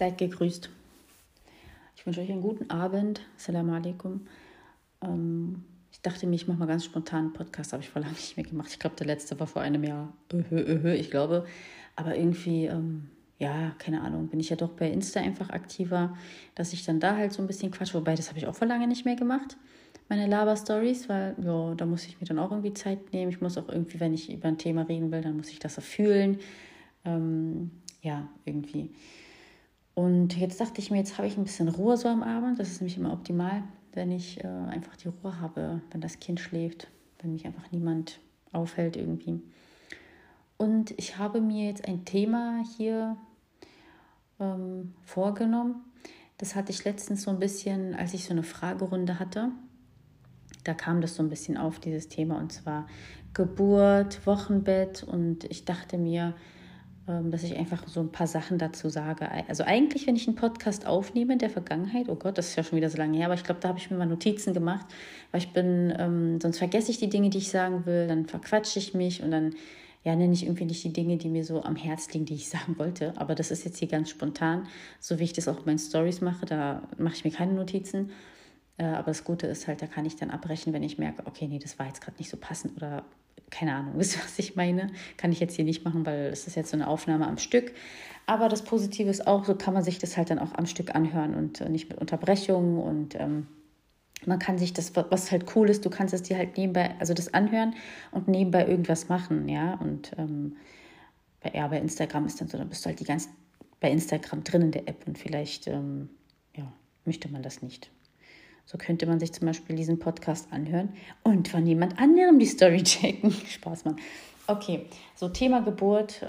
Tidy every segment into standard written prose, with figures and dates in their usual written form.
Seid gegrüßt. Ich wünsche euch einen guten Abend. Assalamu alaikum. Ich dachte mir, ich mache mal ganz spontan einen Podcast, habe ich vor lange nicht mehr gemacht. Ich glaube, der letzte war vor einem Jahr. Ich glaube. Aber irgendwie, ja, keine Ahnung, bin ich ja doch bei Insta einfach aktiver, dass ich dann da halt so ein bisschen quatsche. Wobei, das habe ich auch vor lange nicht mehr gemacht, meine Laber-Stories, weil ja, da muss ich mir dann auch irgendwie Zeit nehmen. Ich muss auch irgendwie, wenn ich über ein Thema reden will, dann muss ich das so fühlen. Ja, irgendwie. Und jetzt dachte ich mir, jetzt habe ich ein bisschen Ruhe so am Abend. Das ist nämlich immer optimal, wenn ich einfach die Ruhe habe, wenn das Kind schläft, wenn mich einfach niemand aufhält irgendwie. Und ich habe mir jetzt ein Thema hier vorgenommen. Das hatte ich letztens so ein bisschen, als ich so eine Fragerunde hatte. Da kam das so ein bisschen auf, dieses Thema, und zwar Geburt, Wochenbett. Und ich dachte mir, dass ich einfach so ein paar Sachen dazu sage. Also eigentlich, wenn ich einen Podcast aufnehme in der Vergangenheit, oh Gott, das ist ja schon wieder so lange her, aber ich glaube, da habe ich mir mal Notizen gemacht, weil ich bin, sonst vergesse ich die Dinge, die ich sagen will, dann verquatsche ich mich und dann ja, nenne ich irgendwie nicht die Dinge, die mir so am Herz liegen, die ich sagen wollte. Aber das ist jetzt hier ganz spontan, so wie ich das auch in meinen Stories mache, da mache ich mir keine Notizen. Aber das Gute ist halt, da kann ich dann abbrechen, wenn ich merke, okay, nee, das war jetzt gerade nicht so passend oder keine Ahnung, wisst ihr, was ich meine? Kann ich jetzt hier nicht machen, weil es ist jetzt so eine Aufnahme am Stück. Aber das Positive ist auch, so kann man sich das halt dann auch am Stück anhören und nicht mit Unterbrechungen. Und man kann sich das, was halt cool ist, du kannst es dir halt nebenbei, also das anhören und nebenbei irgendwas machen, ja. Und bei Instagram ist dann so, dann bist du halt die ganze bei Instagram drin in der App und vielleicht ja, möchte man das nicht. So könnte man sich zum Beispiel diesen Podcast anhören und von jemand anderem die Story checken. Spaß, Mann. Okay, so Thema Geburt.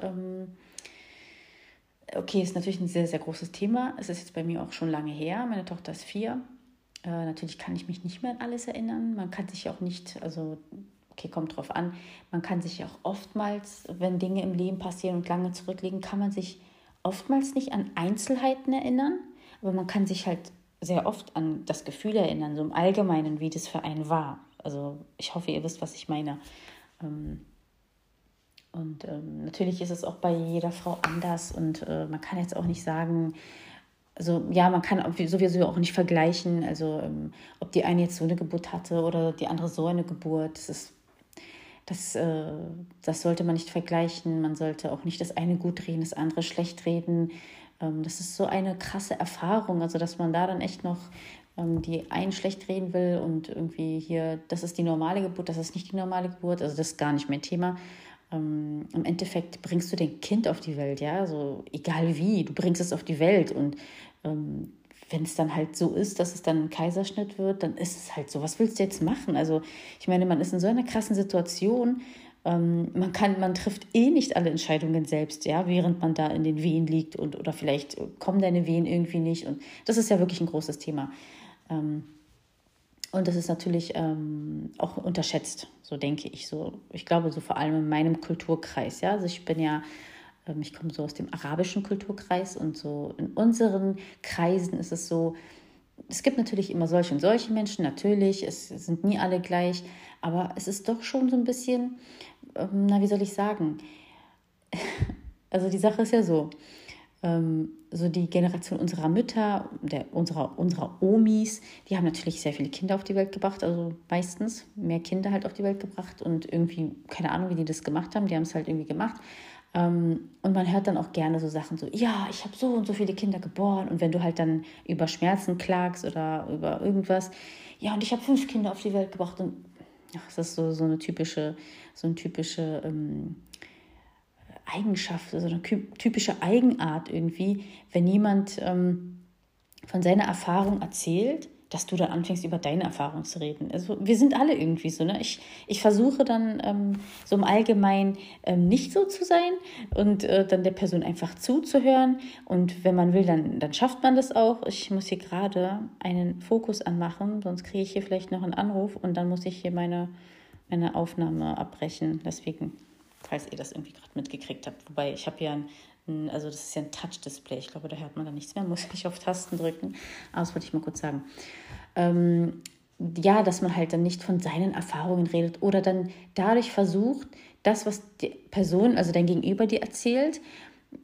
Okay, ist natürlich ein sehr, sehr großes Thema. Es ist jetzt bei mir auch schon lange her. Meine Tochter ist 4. Natürlich kann ich mich nicht mehr an alles erinnern. Man kann sich auch nicht, also okay, kommt drauf an, man kann sich auch oftmals, wenn Dinge im Leben passieren und lange zurückliegen, kann man sich oftmals nicht an Einzelheiten erinnern, aber man kann sich halt sehr oft an das Gefühl erinnern, so im Allgemeinen, wie das für einen war. Also ich hoffe, ihr wisst, was ich meine. Und natürlich ist es auch bei jeder Frau anders und man kann jetzt auch nicht sagen, also ja, man kann sowieso auch nicht vergleichen, also ob die eine jetzt so eine Geburt hatte oder die andere so eine Geburt, das sollte man nicht vergleichen. Man sollte auch nicht das eine gut reden, das andere schlecht reden. Das ist so eine krasse Erfahrung, also dass man da dann echt noch die einen schlecht reden will und irgendwie hier, das ist die normale Geburt, das ist nicht die normale Geburt, also das ist gar nicht mein Thema. Im Endeffekt bringst du dein Kind auf die Welt, ja, so egal wie, du bringst es auf die Welt und wenn es dann halt so ist, dass es dann ein Kaiserschnitt wird, dann ist es halt so, was willst du jetzt machen? Also ich meine, man ist in so einer krassen Situation, man trifft eh nicht alle Entscheidungen selbst, ja, während man da in den Wehen liegt und oder vielleicht kommen deine Wehen irgendwie nicht und das ist ja wirklich ein großes Thema. Und das ist natürlich auch unterschätzt, so denke ich. So, ich glaube, so vor allem in meinem Kulturkreis, ja, also ich bin ja, ich komme so aus dem arabischen Kulturkreis und so in unseren Kreisen ist es so, es gibt natürlich immer solche und solche Menschen, natürlich, es sind nie alle gleich, aber es ist doch schon so ein bisschen, na, wie soll ich sagen, also die Sache ist ja so, so die Generation unserer Mütter, unserer Omis, die haben natürlich sehr viele Kinder auf die Welt gebracht, also meistens mehr Kinder halt auf die Welt gebracht und irgendwie, keine Ahnung, wie die das gemacht haben, die haben es halt irgendwie gemacht. Und man hört dann auch gerne so Sachen so, ja, ich habe so und so viele Kinder geboren und wenn du halt dann über Schmerzen klagst oder über irgendwas, ja, und ich habe 5 Kinder auf die Welt gebracht und ach, das ist so eine typische Eigenschaft, also eine typische Eigenart irgendwie, wenn jemand von seiner Erfahrung erzählt, dass du dann anfängst, über deine Erfahrung zu reden. Also wir sind alle irgendwie so, ne? Ich versuche dann so im Allgemeinen nicht so zu sein und dann der Person einfach zuzuhören. Und wenn man will, dann schafft man das auch. Ich muss hier gerade einen Fokus anmachen, sonst kriege ich hier vielleicht noch einen Anruf und dann muss ich hier meine Aufnahme abbrechen. Deswegen, falls ihr das irgendwie gerade mitgekriegt habt. Wobei, ich habe ja also das ist ja ein Touch-Display. Ich glaube, da hört man dann nichts mehr. Man muss nicht auf Tasten drücken. Aber das wollte ich mal kurz sagen. Ja, dass man halt dann nicht von seinen Erfahrungen redet oder dann dadurch versucht, das, was die Person, also dein Gegenüber dir erzählt,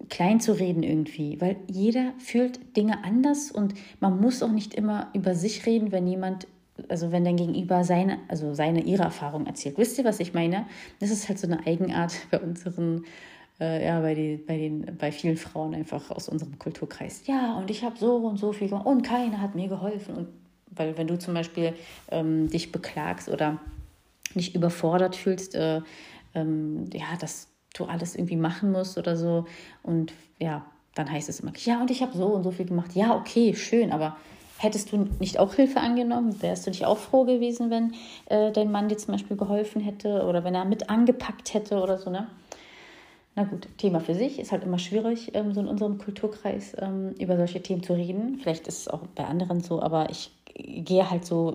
klein zu reden irgendwie, weil jeder fühlt Dinge anders und man muss auch nicht immer über sich reden, wenn jemand, also wenn dein Gegenüber ihre Erfahrung erzählt. Wisst ihr, was ich meine? Das ist halt so eine Eigenart bei unseren bei vielen Frauen einfach aus unserem Kulturkreis. Ja, und ich habe so und so viel gemacht und keiner hat mir geholfen. Und weil wenn du zum Beispiel dich beklagst oder dich überfordert fühlst, dass du alles irgendwie machen musst oder so. Und ja, dann heißt es immer, ja, und ich habe so und so viel gemacht. Ja, okay, schön, aber hättest du nicht auch Hilfe angenommen? Wärst du nicht auch froh gewesen, wenn dein Mann dir zum Beispiel geholfen hätte oder wenn er mit angepackt hätte oder so, ne? Na gut, Thema für sich, ist halt immer schwierig, so in unserem Kulturkreis über solche Themen zu reden. Vielleicht ist es auch bei anderen so, aber ich gehe halt so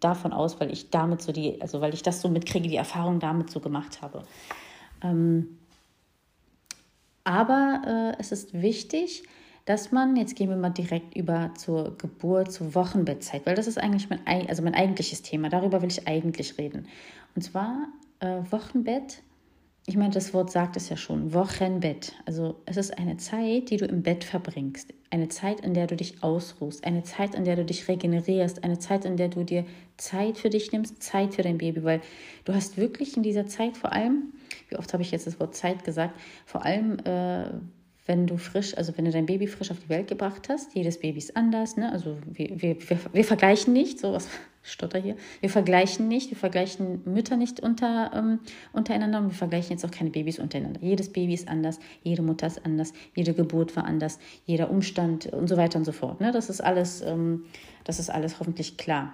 davon aus, weil ich damit so weil ich das so mitkriege, die Erfahrung damit so gemacht habe. Aber es ist wichtig, dass man, jetzt gehen wir mal direkt über zur Geburt, zur Wochenbettzeit, weil das ist eigentlich mein eigentliches Thema, darüber will ich eigentlich reden. Und zwar Wochenbett. Ich meine, das Wort sagt es ja schon, Wochenbett. Also es ist eine Zeit, die du im Bett verbringst. Eine Zeit, in der du dich ausruhst. Eine Zeit, in der du dich regenerierst. Eine Zeit, in der du dir Zeit für dich nimmst, Zeit für dein Baby. Weil du hast wirklich in dieser Zeit vor allem, wie oft habe ich jetzt das Wort Zeit gesagt, vor allem, wenn du dein Baby frisch auf die Welt gebracht hast, jedes Baby ist anders, ne? Also wir vergleichen nicht, wir vergleichen Mütter nicht untereinander und wir vergleichen jetzt auch keine Babys untereinander. Jedes Baby ist anders, jede Mutter ist anders, jede Geburt war anders, jeder Umstand und so weiter und so fort, ne? Das ist alles hoffentlich klar.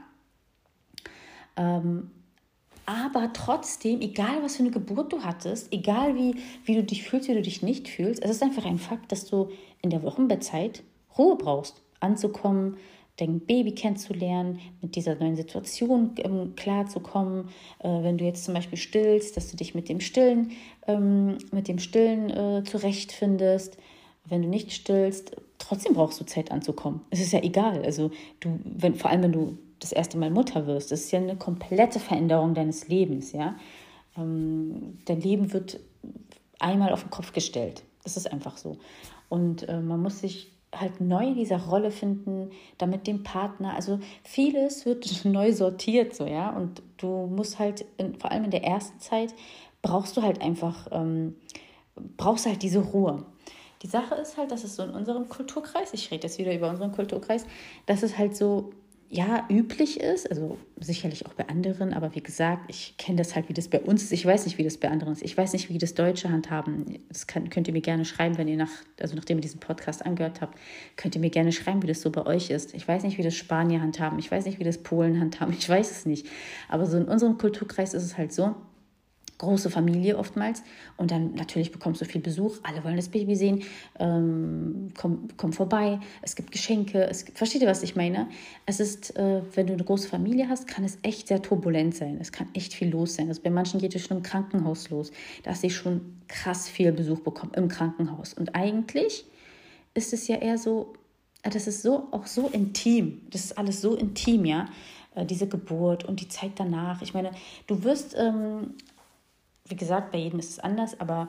Aber trotzdem, egal was für eine Geburt du hattest, egal wie du dich fühlst, wie du dich nicht fühlst, es ist einfach ein Fakt, dass du in der Wochenbettzeit Ruhe brauchst, anzukommen, dein Baby kennenzulernen, mit dieser neuen Situation klarzukommen. Wenn du jetzt zum Beispiel stillst, dass du dich mit dem Stillen zurechtfindest. Wenn du nicht stillst, trotzdem brauchst du Zeit anzukommen. Es ist ja egal. Also vor allem wenn du das erste Mal Mutter wirst, das ist ja eine komplette Veränderung deines Lebens, ja. Dein Leben wird einmal auf den Kopf gestellt. Das ist einfach so. Und man muss sich halt neu in dieser Rolle finden, dann mit dem Partner. Also vieles wird neu sortiert, so, ja. Und du musst halt, vor allem in der ersten Zeit, brauchst du halt diese Ruhe. Die Sache ist halt, dass es so in unserem Kulturkreis, ich rede jetzt wieder über unseren Kulturkreis, dass es halt so, ja, üblich ist, also sicherlich auch bei anderen, aber wie gesagt, ich kenne das halt, wie das bei uns ist. Ich weiß nicht, wie das bei anderen ist. Ich weiß nicht, wie das Deutsche handhaben. Das könnt ihr mir gerne schreiben, wenn ihr nachdem ihr diesen Podcast angehört habt, könnt ihr mir gerne schreiben, wie das so bei euch ist. Ich weiß nicht, wie das Spanier handhaben. Ich weiß nicht, wie das Polen handhaben. Ich weiß es nicht. Aber so in unserem Kulturkreis ist es halt so, große Familie oftmals und dann natürlich bekommst du viel Besuch, alle wollen das Baby sehen, komm vorbei, es gibt Geschenke, versteht ihr, was ich meine? Es ist, wenn du eine große Familie hast, kann es echt sehr turbulent sein, es kann echt viel los sein, also bei manchen geht es schon im Krankenhaus los, dass sie schon krass viel Besuch bekommen im Krankenhaus und eigentlich ist es ja eher so, das ist so intim, das ist alles so intim, ja, diese Geburt und die Zeit danach, ich meine, du wirst, wie gesagt, bei jedem ist es anders, aber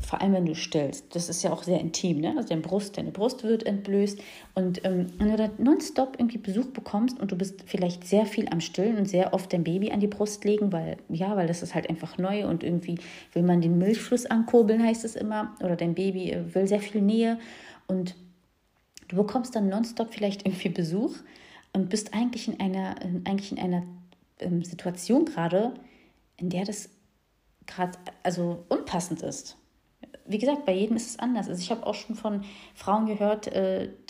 vor allem, wenn du stillst, das ist ja auch sehr intim, ne? Also deine Brust wird entblößt und wenn du da nonstop irgendwie Besuch bekommst und du bist vielleicht sehr viel am Stillen und sehr oft dein Baby an die Brust legen, weil das ist halt einfach neu und irgendwie will man den Milchfluss ankurbeln, heißt es immer, oder dein Baby will sehr viel Nähe und du bekommst dann nonstop vielleicht irgendwie Besuch und bist eigentlich in einer Situation gerade, in der das gerade also unpassend ist. Wie gesagt, bei jedem ist es anders. Also ich habe auch schon von Frauen gehört,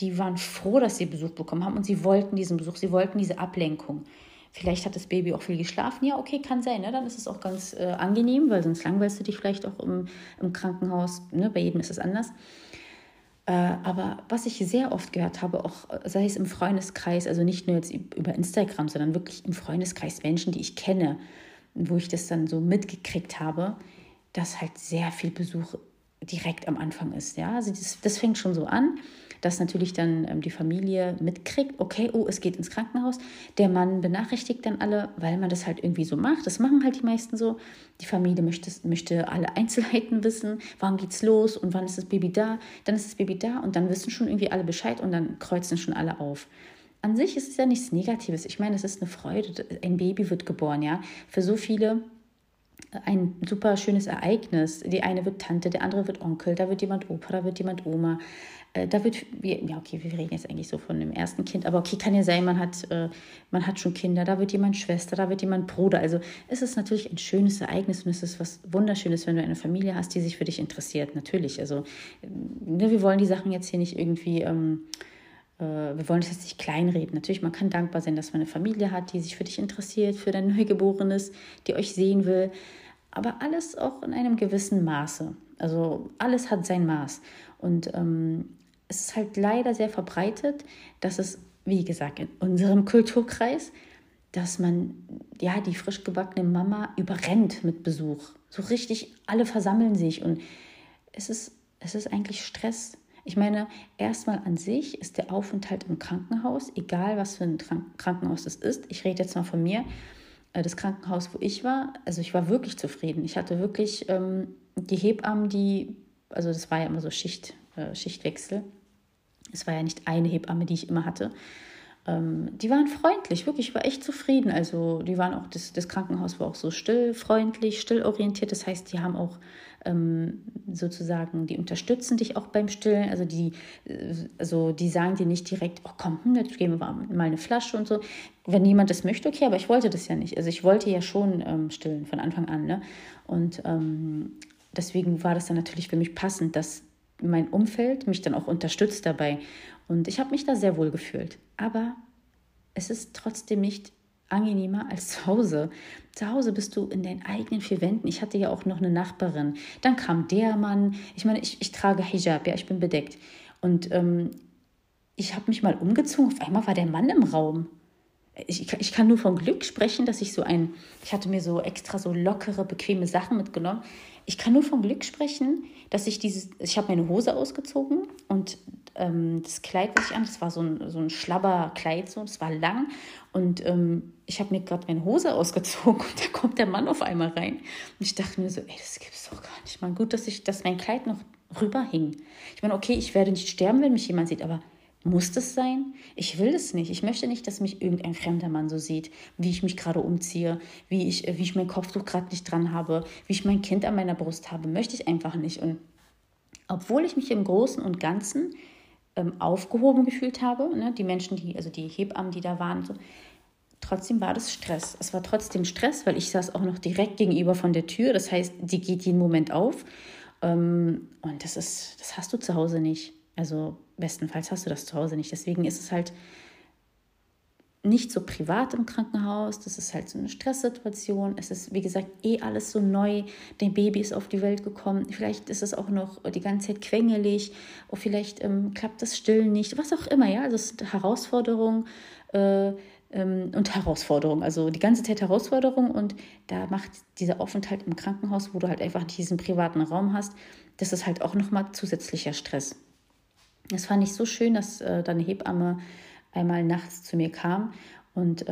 die waren froh, dass sie Besuch bekommen haben und sie wollten diesen Besuch, sie wollten diese Ablenkung. Vielleicht hat das Baby auch viel geschlafen. Ja, okay, kann sein. Ne? Dann ist es auch ganz angenehm, weil sonst langweilst du dich vielleicht auch im Krankenhaus. Ne? Bei jedem ist es anders. Aber was ich sehr oft gehört habe, auch sei es im Freundeskreis, also nicht nur jetzt über Instagram, sondern wirklich im Freundeskreis Menschen, die ich kenne, wo ich das dann so mitgekriegt habe, dass halt sehr viel Besuch direkt am Anfang ist. Ja? Also das fängt schon so an, dass natürlich dann die Familie mitkriegt, okay, oh, es geht ins Krankenhaus. Der Mann benachrichtigt dann alle, weil man das halt irgendwie so macht. Das machen halt die meisten so. Die Familie möchte alle Einzelheiten wissen. Wann geht's los und wann ist das Baby da? Dann ist das Baby da und dann wissen schon irgendwie alle Bescheid und dann kreuzen schon alle auf. An sich ist es ja nichts Negatives. Ich meine, es ist eine Freude. Ein Baby wird geboren, ja. Für so viele ein super schönes Ereignis. Die eine wird Tante, der andere wird Onkel, da wird jemand Opa, da wird jemand Oma. Ja, okay, wir reden jetzt eigentlich so von dem ersten Kind, aber okay, kann ja sein, man hat schon Kinder, da wird jemand Schwester, da wird jemand Bruder. Also es ist natürlich ein schönes Ereignis und es ist was Wunderschönes, wenn du eine Familie hast, die sich für dich interessiert, natürlich. Also wir wollen die Sachen jetzt hier nicht irgendwie... wir wollen das jetzt nicht kleinreden. Natürlich, man kann dankbar sein, dass man eine Familie hat, die sich für dich interessiert, für dein Neugeborenes, die euch sehen will. Aber alles auch in einem gewissen Maße. Also alles hat sein Maß. Und es ist halt leider sehr verbreitet, dass es, wie gesagt, in unserem Kulturkreis, dass man ja die frisch gebackene Mama überrennt mit Besuch. So richtig, alle versammeln sich. Und es ist eigentlich Stress. Ich meine, erstmal an sich ist der Aufenthalt im Krankenhaus, egal was für ein Krankenhaus das ist. Ich rede jetzt mal von mir. Das Krankenhaus, wo ich war, also ich war wirklich zufrieden. Ich hatte wirklich die Hebammen, also das war ja immer so Schichtwechsel. Es war ja nicht eine Hebamme, die ich immer hatte. Die waren freundlich, wirklich, ich war echt zufrieden. Also die waren auch, das Krankenhaus war auch so still, freundlich, stillorientiert. Das heißt, die haben auch sozusagen, die unterstützen dich auch beim Stillen. Also die sagen dir nicht direkt, oh komm, jetzt geben wir mal eine Flasche und so. Wenn jemand das möchte, okay, aber ich wollte das ja nicht. Also ich wollte ja schon stillen von Anfang an. Ne? Und deswegen war das dann natürlich für mich passend, dass mein Umfeld mich dann auch unterstützt dabei. Und ich habe mich da sehr wohl gefühlt. Aber es ist trotzdem nicht angenehmer als zu Hause. Zu Hause bist du in deinen eigenen vier Wänden. Ich hatte ja auch noch eine Nachbarin. Dann kam der Mann. Ich meine, ich trage Hijab, ja, ich bin bedeckt. Und ich habe mich mal umgezogen. Auf einmal war der Mann im Raum. Ich kann nur von Glück sprechen, dass ich hatte mir so extra so lockere, bequeme Sachen mitgenommen. Ich kann nur von Glück sprechen, dass ich habe meine Hose ausgezogen und das Kleid, was ich an, das war so ein Schlabberkleid, so, das war lang und ich habe mir gerade meine Hose ausgezogen und da kommt der Mann auf einmal rein. Und ich dachte mir so, ey, das gibt's doch gar nicht. Man, gut, dass mein Kleid noch rüberhing. Ich meine, okay, ich werde nicht sterben, wenn mich jemand sieht, aber muss das sein? Ich will das nicht. Ich möchte nicht, dass mich irgendein fremder Mann so sieht, wie ich mich gerade umziehe, wie ich mein Kopftuch gerade nicht dran habe, wie ich mein Kind an meiner Brust habe. Möchte ich einfach nicht. Und obwohl ich mich im Großen und Ganzen aufgehoben gefühlt habe, ne, die Menschen, also die Hebammen, die da waren, so, trotzdem war das Stress. Es war trotzdem Stress, weil ich saß auch noch direkt gegenüber von der Tür. Das heißt, die geht jeden Moment auf. Und das hast du zu Hause nicht. Also bestenfalls hast du das zu Hause nicht. Deswegen ist es halt nicht so privat im Krankenhaus. Das ist halt so eine Stresssituation. Es ist, wie gesagt, alles so neu. Dein Baby ist auf die Welt gekommen. Vielleicht ist es auch noch die ganze Zeit quengelig. Oder vielleicht klappt das Stillen nicht. Was auch immer, ja. Also es ist Herausforderung und Herausforderung. Also die ganze Zeit Herausforderung. Und da macht dieser Aufenthalt im Krankenhaus, wo du halt einfach diesen privaten Raum hast, das ist halt auch nochmal zusätzlicher Stress. Das fand ich so schön, dass dann eine Hebamme einmal nachts zu mir kam und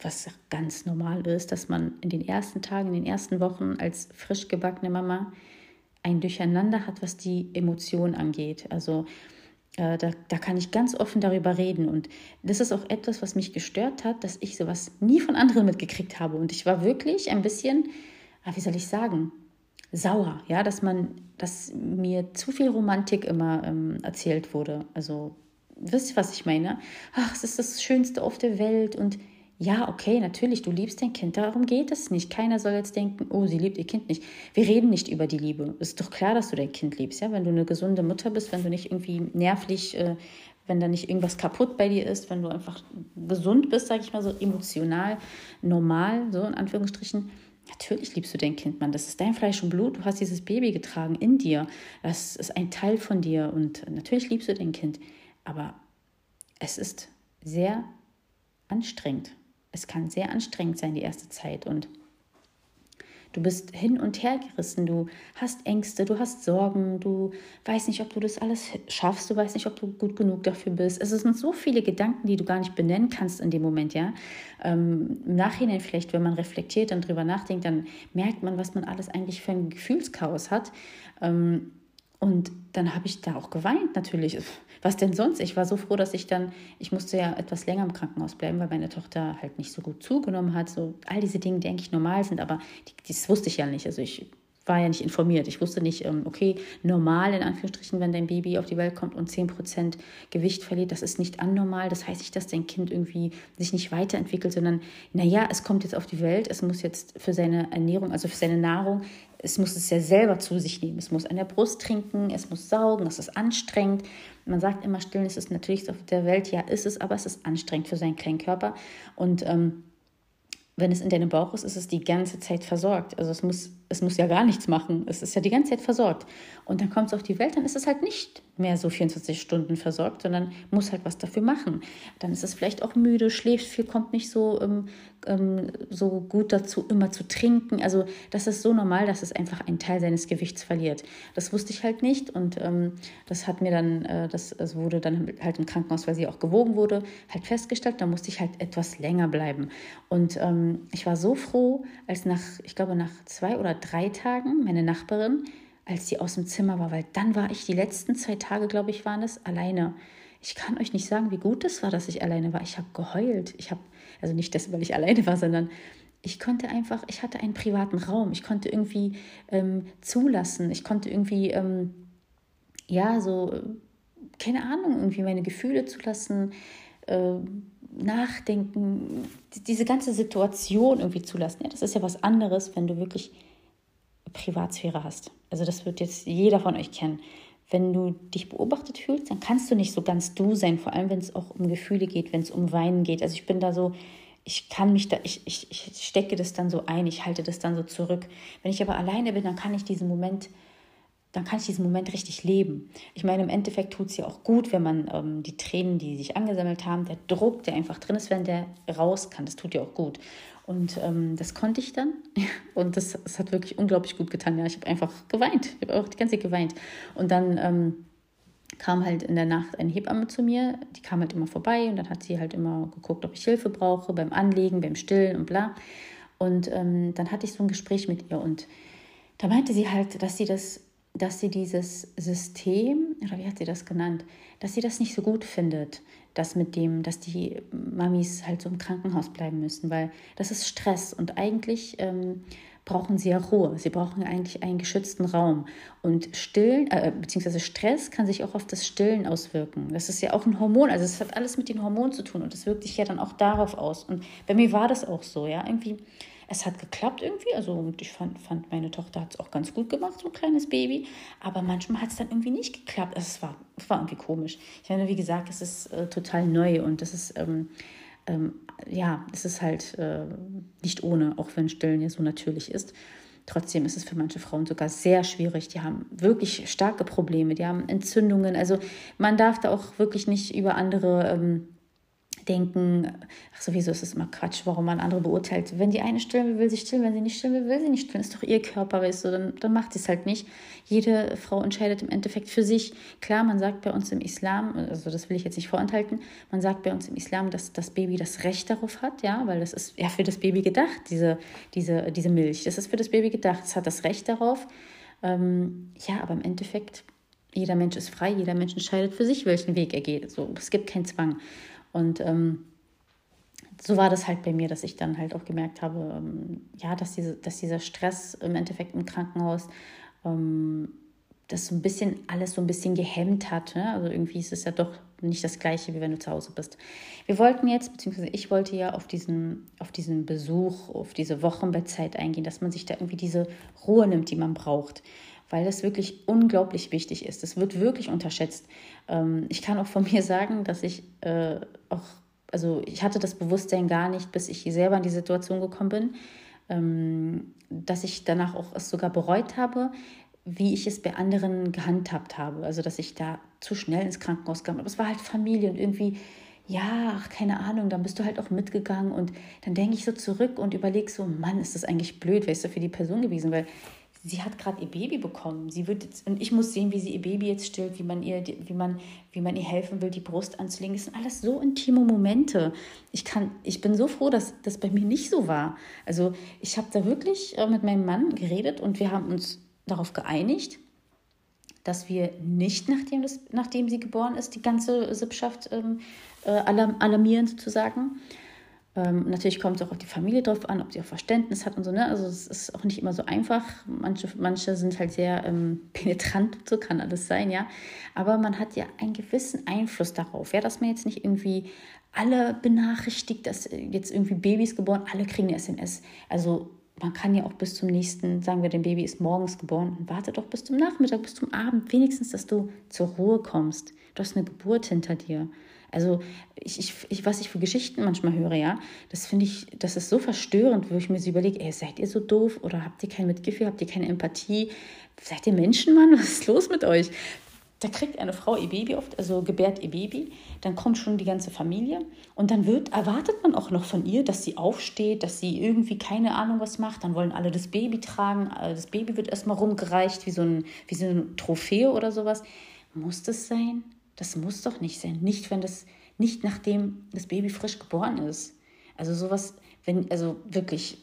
was ganz normal ist, dass man in den ersten Tagen, in den ersten Wochen als frisch gebackene Mama ein Durcheinander hat, was die Emotionen angeht. Also da kann ich ganz offen darüber reden und das ist auch etwas, was mich gestört hat, dass ich sowas nie von anderen mitgekriegt habe und ich war wirklich ein bisschen, wie soll ich sagen, sauer, ja, dass mir zu viel Romantik immer erzählt wurde. Also, wisst ihr, was ich meine? Ach, es ist das Schönste auf der Welt und ja, okay, natürlich, du liebst dein Kind, darum geht es nicht. Keiner soll jetzt denken, oh, sie liebt ihr Kind nicht. Wir reden nicht über die Liebe. Ist doch klar, dass du dein Kind liebst, ja, wenn du eine gesunde Mutter bist, wenn du nicht irgendwie nervlich, wenn da nicht irgendwas kaputt bei dir ist, wenn du einfach gesund bist, sag ich mal so, emotional, normal, so in Anführungsstrichen. Natürlich liebst du dein Kind, Mann. Das ist dein Fleisch und Blut. Du hast dieses Baby getragen in dir. Das ist ein Teil von dir. Und natürlich liebst du dein Kind. Aber es ist sehr anstrengend. Es kann sehr anstrengend sein, die erste Zeit. Und Du bist hin und her gerissen, du hast Ängste, du hast Sorgen, du weißt nicht, ob du das alles schaffst, du weißt nicht, ob du gut genug dafür bist. Es sind so viele Gedanken, die du gar nicht benennen kannst in dem Moment, ja. Im Nachhinein vielleicht, wenn man reflektiert und drüber nachdenkt, dann merkt man, was man alles eigentlich für ein Gefühlschaos hat. Und dann habe ich da auch geweint natürlich. Was denn sonst? Ich war so froh, dass ich musste ja etwas länger im Krankenhaus bleiben, weil meine Tochter halt nicht so gut zugenommen hat. So all diese Dinge, die eigentlich normal sind, aber das wusste ich ja nicht. Also ich war ja nicht informiert. Ich wusste nicht, okay, normal in Anführungsstrichen, wenn dein Baby auf die Welt kommt und 10% Gewicht verliert, das ist nicht anormal. Das heißt nicht, dass dein Kind irgendwie sich nicht weiterentwickelt, sondern naja, es kommt jetzt auf die Welt, es muss jetzt für seine Ernährung, also für seine Nahrung, es muss es ja selber zu sich nehmen. Es muss an der Brust trinken, es muss saugen, es ist anstrengend. Man sagt immer, Stillen ist es natürlich auf der Welt. Ja, ist es, aber es ist anstrengend für seinen kleinen Körper. Und wenn es in deinem Bauch ist, ist es die ganze Zeit versorgt. Also es muss ja gar nichts machen. Es ist ja die ganze Zeit versorgt. Und dann kommt es auf die Welt, dann ist es halt nicht mehr so 24 Stunden versorgt, sondern muss halt was dafür machen. Dann ist es vielleicht auch müde, schläft viel, kommt nicht so, so gut dazu, immer zu trinken. Also das ist so normal, dass es einfach einen Teil seines Gewichts verliert. Das wusste ich halt nicht und das hat mir dann, das wurde dann halt im Krankenhaus, weil sie auch gewogen wurde, halt festgestellt. Da musste ich halt etwas länger bleiben. Und ich war so froh, als nach 2 oder 3 Tagen meine Nachbarin, als sie aus dem Zimmer war, weil dann war ich die letzten 2 Tage, glaube ich, waren es, alleine. Ich kann euch nicht sagen, wie gut es war, dass ich alleine war. Ich habe geheult. Also nicht das, weil ich alleine war, sondern ich hatte einen privaten Raum. Ich konnte irgendwie zulassen. Ich konnte irgendwie, keine Ahnung, irgendwie meine Gefühle zulassen, nachdenken, diese ganze Situation irgendwie zulassen. Ja, das ist ja was anderes, wenn du wirklich Privatsphäre hast. Also das wird jetzt jeder von euch kennen. Wenn du dich beobachtet fühlst, dann kannst du nicht so ganz du sein, vor allem wenn es auch um Gefühle geht, wenn es um Weinen geht. Also ich bin da so, ich stecke das dann so ein, ich halte das dann so zurück. Wenn ich aber alleine bin, dann kann ich diesen Moment richtig leben. Ich meine, im Endeffekt tut es ja auch gut, wenn man die Tränen, die sich angesammelt haben, der Druck, der einfach drin ist, wenn der raus kann, das tut ja auch gut. Und das konnte ich dann und das hat wirklich unglaublich gut getan. Ja, ich habe einfach geweint, ich habe auch die ganze Zeit geweint. Und dann kam halt in der Nacht eine Hebamme zu mir, die kam halt immer vorbei und dann hat sie halt immer geguckt, ob ich Hilfe brauche beim Anlegen, beim Stillen und bla. Und dann hatte ich so ein Gespräch mit ihr und da meinte sie halt, dass sie dieses System, oder wie hat sie das genannt, dass sie das nicht so gut findet, dass die Mamis halt so im Krankenhaus bleiben müssen, weil das ist Stress und eigentlich brauchen sie ja Ruhe, sie brauchen eigentlich einen geschützten Raum und Stillen, beziehungsweise Stress kann sich auch auf das Stillen auswirken, das ist ja auch ein Hormon, also es hat alles mit den Hormonen zu tun und das wirkt sich ja dann auch darauf aus und bei mir war das auch so, ja, irgendwie. Es hat geklappt irgendwie, also und ich fand meine Tochter hat es auch ganz gut gemacht, so ein kleines Baby, aber manchmal hat es dann irgendwie nicht geklappt, also es war irgendwie komisch. Ich meine, wie gesagt, es ist total neu und das ist, es ist halt nicht ohne, auch wenn Stillen ja so natürlich ist. Trotzdem ist es für manche Frauen sogar sehr schwierig. Die haben wirklich starke Probleme, die haben Entzündungen, also man darf da auch wirklich nicht über andere denken, ach sowieso ist es immer Quatsch, warum man andere beurteilt. Wenn die eine stillen will, will sie stillen. Wenn sie nicht stillen will, will sie nicht stillen. Ist doch ihr Körper, weißt du, dann macht sie es halt nicht. Jede Frau entscheidet im Endeffekt für sich. Klar, man sagt bei uns im Islam, also das will ich jetzt nicht vorenthalten, man sagt bei uns im Islam, dass das Baby das Recht darauf hat, ja, weil das ist ja für das Baby gedacht, diese Milch. Das ist für das Baby gedacht, es hat das Recht darauf. Aber im Endeffekt, jeder Mensch ist frei, jeder Mensch entscheidet für sich, welchen Weg er geht. So, es gibt keinen Zwang. Und so war das halt bei mir, dass ich dann halt auch gemerkt habe, dass dieser Stress im Endeffekt im Krankenhaus das so ein bisschen alles so ein bisschen gehemmt hat. Ne? Also irgendwie ist es ja doch nicht das Gleiche, wie wenn du zu Hause bist. Wir wollten jetzt, beziehungsweise ich wollte ja auf diesen Besuch, auf diese Wochenbettzeit eingehen, dass man sich da irgendwie diese Ruhe nimmt, die man braucht. Weil das wirklich unglaublich wichtig ist. Das wird wirklich unterschätzt. Ich kann auch von mir sagen, dass ich ich hatte das Bewusstsein gar nicht, bis ich selber in die Situation gekommen bin, dass ich danach auch es sogar bereut habe, wie ich es bei anderen gehandhabt habe. Also, dass ich da zu schnell ins Krankenhaus kam. Aber es war halt Familie und irgendwie, ja, ach, keine Ahnung, dann bist du halt auch mitgegangen und dann denke ich so zurück und überlege so, Mann, ist das eigentlich blöd, weißt du, für die Person gewesen, weil sie hat gerade ihr Baby bekommen. Sie wird jetzt, und ich muss sehen, wie sie ihr Baby jetzt stillt, wie man ihr helfen will, die Brust anzulegen. Das sind alles so intime Momente. Ich bin so froh, dass das bei mir nicht so war. Also ich habe da wirklich mit meinem Mann geredet und wir haben uns darauf geeinigt, dass wir nicht, nachdem sie geboren ist, die ganze Sippschaft alarmieren sozusagen. Natürlich kommt es auch auf die Familie drauf an, ob sie auch Verständnis hat und so, ne? Also es ist auch nicht immer so einfach. Manche sind halt sehr penetrant, so kann alles sein, ja. Aber man hat ja einen gewissen Einfluss darauf, ja, dass man jetzt nicht irgendwie alle benachrichtigt, dass jetzt irgendwie Babys geboren, alle kriegen eine SMS. Also man kann ja auch bis zum nächsten, sagen wir, dein Baby ist morgens geboren, und warte doch bis zum Nachmittag, bis zum Abend, wenigstens, dass du zur Ruhe kommst. Du hast eine Geburt hinter dir. Also was ich für Geschichten manchmal höre, ja, das finde ich, das ist so verstörend, wo ich mir so überlege, ey, seid ihr so doof oder habt ihr kein Mitgefühl, habt ihr keine Empathie, seid ihr Menschen, Mann, was ist los mit euch? Da kriegt eine Frau ihr Baby oft, also gebärt ihr Baby, dann kommt schon die ganze Familie und dann erwartet man auch noch von ihr, dass sie aufsteht, dass sie irgendwie keine Ahnung was macht, dann wollen alle das Baby tragen, das Baby wird erstmal rumgereicht wie so ein Trophäe oder sowas. Muss das sein? Das muss doch nicht sein. Nicht nachdem das Baby frisch geboren ist. Also sowas, also wirklich,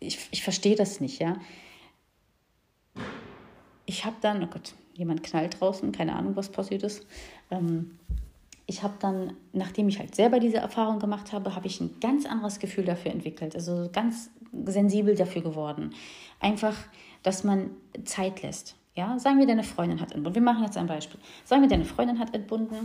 ich verstehe das nicht, ja. Ich habe dann, oh Gott, jemand knallt draußen, keine Ahnung, was passiert ist. Ich habe dann, nachdem ich halt selber diese Erfahrung gemacht habe, habe ich ein ganz anderes Gefühl dafür entwickelt. Also ganz sensibel dafür geworden. Einfach, dass man Zeit lässt. Ja, sagen wir, deine Freundin hat entbunden. Wir machen jetzt ein Beispiel. Sagen wir, deine Freundin hat entbunden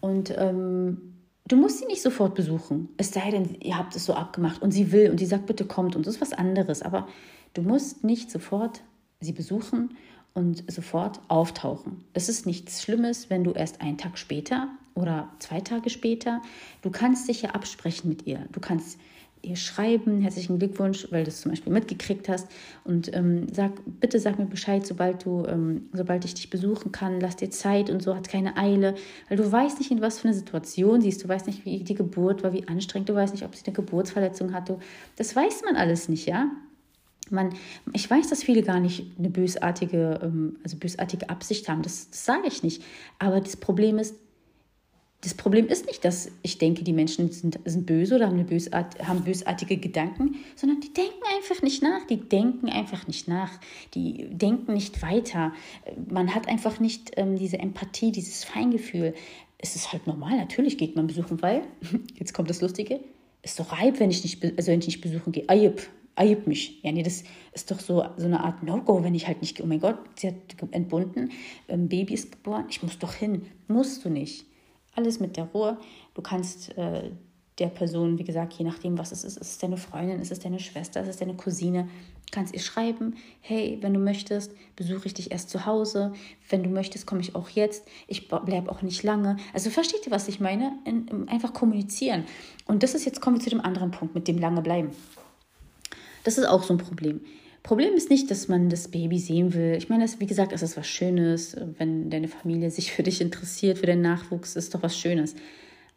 und du musst sie nicht sofort besuchen. Es sei denn, ihr habt es so abgemacht und sie will und sie sagt, bitte kommt und das ist was anderes. Aber du musst nicht sofort sie besuchen und sofort auftauchen. Das ist nichts Schlimmes, wenn du erst einen Tag später oder 2 Tage später, du kannst dich ja absprechen mit ihr. Du kannst ihr schreiben, herzlichen Glückwunsch, weil du es zum Beispiel mitgekriegt hast und bitte sag mir Bescheid, sobald ich dich besuchen kann, lass dir Zeit und so, hat keine Eile, weil du weißt nicht, in was für eine Situation sie ist, du weißt nicht, wie die Geburt war, wie anstrengend, du weißt nicht, ob sie eine Geburtsverletzung hatte, das weiß man alles nicht, ja. Ich weiß, dass viele gar nicht eine bösartige Absicht haben, das sage ich nicht, aber das Problem ist nicht, dass ich denke, die Menschen sind böse oder haben bösartige Gedanken, sondern die denken einfach nicht nach. Die denken nicht weiter. Man hat einfach nicht diese Empathie, dieses Feingefühl. Es ist halt normal, natürlich geht man besuchen, weil, jetzt kommt das Lustige, ist doch reib, wenn ich nicht besuchen gehe. Ayib mich. Ja, nee, das ist doch so eine Art No-Go, wenn ich halt nicht gehe. Oh mein Gott, sie hat entbunden, Baby ist geboren, ich muss doch hin. Musst du nicht. Alles mit der Ruhe. Du kannst der Person, wie gesagt, je nachdem, was es ist, ist es deine Freundin, ist es deine Schwester, ist es deine Cousine, kannst ihr schreiben, hey, wenn du möchtest, besuche ich dich erst zu Hause, wenn du möchtest, komme ich auch jetzt, ich bleibe auch nicht lange. Also versteht ihr, was ich meine? Einfach kommunizieren. Und jetzt kommen wir zu dem anderen Punkt, mit dem lange bleiben. Das ist auch so ein Problem. Problem ist nicht, dass man das Baby sehen will. Ich meine, wie gesagt, es ist was Schönes, wenn deine Familie sich für dich interessiert, für den Nachwuchs, ist doch was Schönes.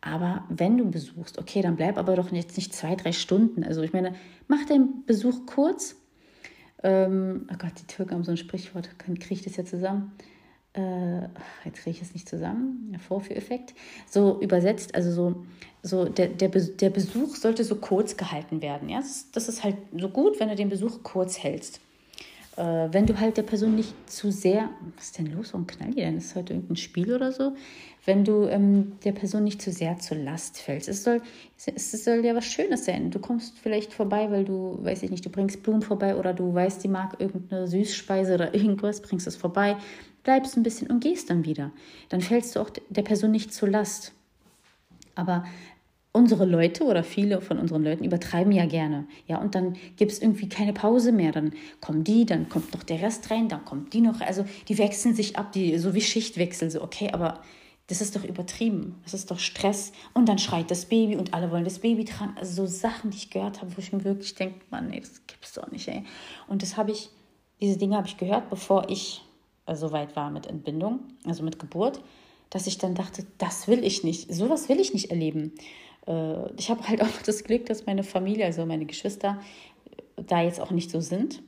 Aber wenn du besuchst, okay, dann bleib aber doch jetzt nicht 2-3 Stunden. Also ich meine, mach deinen Besuch kurz. Oh Gott, die Türken haben so ein Sprichwort. Kriege ich das ja zusammen? Jetzt kriege ich es nicht zusammen. Der Vorführeffekt. So übersetzt, also der Besuch sollte so kurz gehalten werden. Ja? Das ist halt so gut, wenn du den Besuch kurz hältst. Wenn du halt der Person nicht zu sehr... Was ist denn los? Warum knallt die denn? Ist heute irgendein Spiel oder so? Wenn du der Person nicht zu sehr zur Last fällst. Es soll ja was Schönes sein. Du kommst vielleicht vorbei, weil du, weiß ich nicht, du bringst Blumen vorbei oder du weißt, die mag irgendeine Süßspeise oder irgendwas, bringst es vorbei, bleibst ein bisschen und gehst dann wieder. Dann fällst du auch der Person nicht zur Last. Aber unsere Leute oder viele von unseren Leuten übertreiben ja gerne. Ja, und dann gibt es irgendwie keine Pause mehr. Dann kommen die, dann kommt noch der Rest rein, dann kommt die noch. Also die wechseln sich ab, so wie Schichtwechsel. So, okay, aber das ist doch übertrieben. Das ist doch Stress. Und dann schreit das Baby und alle wollen das Baby tragen. Also so Sachen, die ich gehört habe, wo ich mir wirklich denke, Mann, ey, das gibt's doch nicht, ey. Und diese Dinge habe ich gehört, bevor ich so weit war mit Entbindung, also mit Geburt. dass ich dann dachte, das will ich nicht, sowas will ich nicht erleben. Ich habe halt auch das Glück, dass meine Familie, also meine Geschwister, da jetzt auch nicht so sind.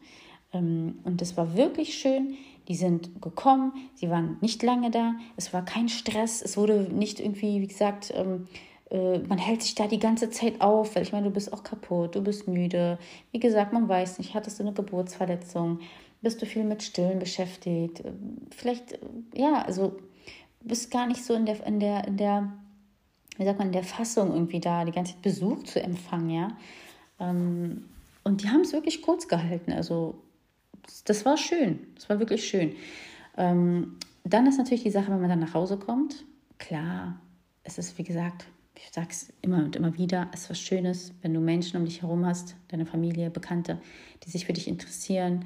Und das war wirklich schön. Die sind gekommen, sie waren nicht lange da, es war kein Stress, es wurde nicht irgendwie, wie gesagt, man hält sich da die ganze Zeit auf, weil ich meine, du bist auch kaputt, du bist müde. Wie gesagt, man weiß nicht, hattest du eine Geburtsverletzung, bist du viel mit Stillen beschäftigt, vielleicht, ja, also bist gar nicht so in der wie sagt man, in der Fassung irgendwie da, die ganze Zeit Besuch zu empfangen, ja. Und die haben es wirklich kurz gehalten, also das war schön, das war wirklich schön. Dann ist natürlich die Sache, wenn man dann nach Hause kommt, klar, es ist, wie gesagt, ich sage es immer und immer wieder, es ist was Schönes, wenn du Menschen um dich herum hast, deine Familie, Bekannte, die sich für dich interessieren,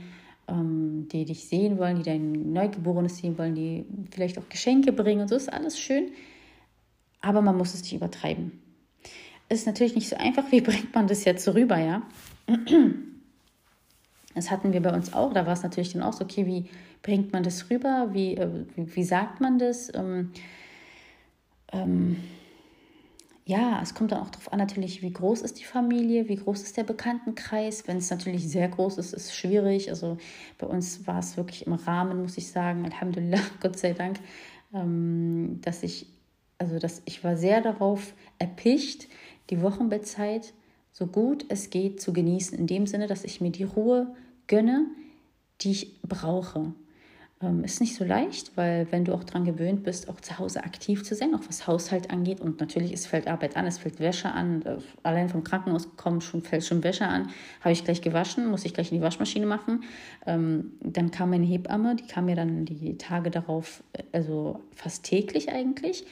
die dich sehen wollen, die dein Neugeborenes sehen wollen, die vielleicht auch Geschenke bringen und so, ist alles schön, aber man muss es nicht übertreiben. Es ist natürlich nicht so einfach, wie bringt man das jetzt so rüber, ja? Das hatten wir bei uns auch, da war es natürlich dann auch so, okay, wie bringt man das rüber, wie sagt man das? Ja, es kommt dann auch darauf an, natürlich, wie groß ist die Familie, wie groß ist der Bekanntenkreis. Wenn es natürlich sehr groß ist, ist es schwierig. Also bei uns war es wirklich im Rahmen, muss ich sagen, Alhamdulillah, Gott sei Dank, dass ich war sehr darauf erpicht, die Wochenbettzeit so gut es geht zu genießen, in dem Sinne, dass ich mir die Ruhe gönne, die ich brauche. Ist nicht so leicht, weil wenn du auch daran gewöhnt bist, auch zu Hause aktiv zu sein, auch was Haushalt angeht, und natürlich, es fällt Arbeit an, es fällt Wäsche an, allein vom Krankenhaus gekommen, fällt schon Wäsche an, habe ich gleich gewaschen, muss ich gleich in die Waschmaschine machen. Dann kam meine Hebamme, die kam mir dann die Tage darauf, also fast täglich eigentlich,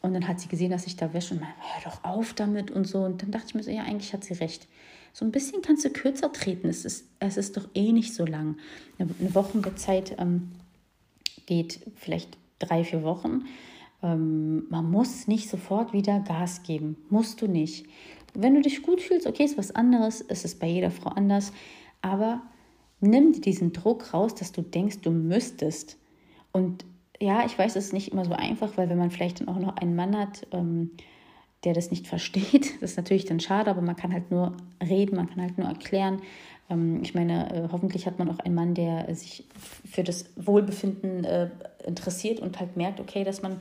und dann hat sie gesehen, dass ich da wäsche und meinte, hör doch auf damit und so, und dann dachte ich mir so, ja, eigentlich hat sie recht. So ein bisschen kannst du kürzer treten, es ist doch eh nicht so lang. Eine Wochenbettzeit geht vielleicht 3-4 Wochen. Man muss nicht sofort wieder Gas geben, musst du nicht. Wenn du dich gut fühlst, okay, ist was anderes, es ist bei jeder Frau anders, aber nimm dir diesen Druck raus, dass du denkst, du müsstest. Und ja, ich weiß, es ist nicht immer so einfach, weil wenn man vielleicht dann auch noch einen Mann hat, der das nicht versteht, das ist natürlich dann schade, aber man kann halt nur reden, man kann halt nur erklären. Ich meine, hoffentlich hat man auch einen Mann, der sich für das Wohlbefinden interessiert und halt merkt, okay, dass man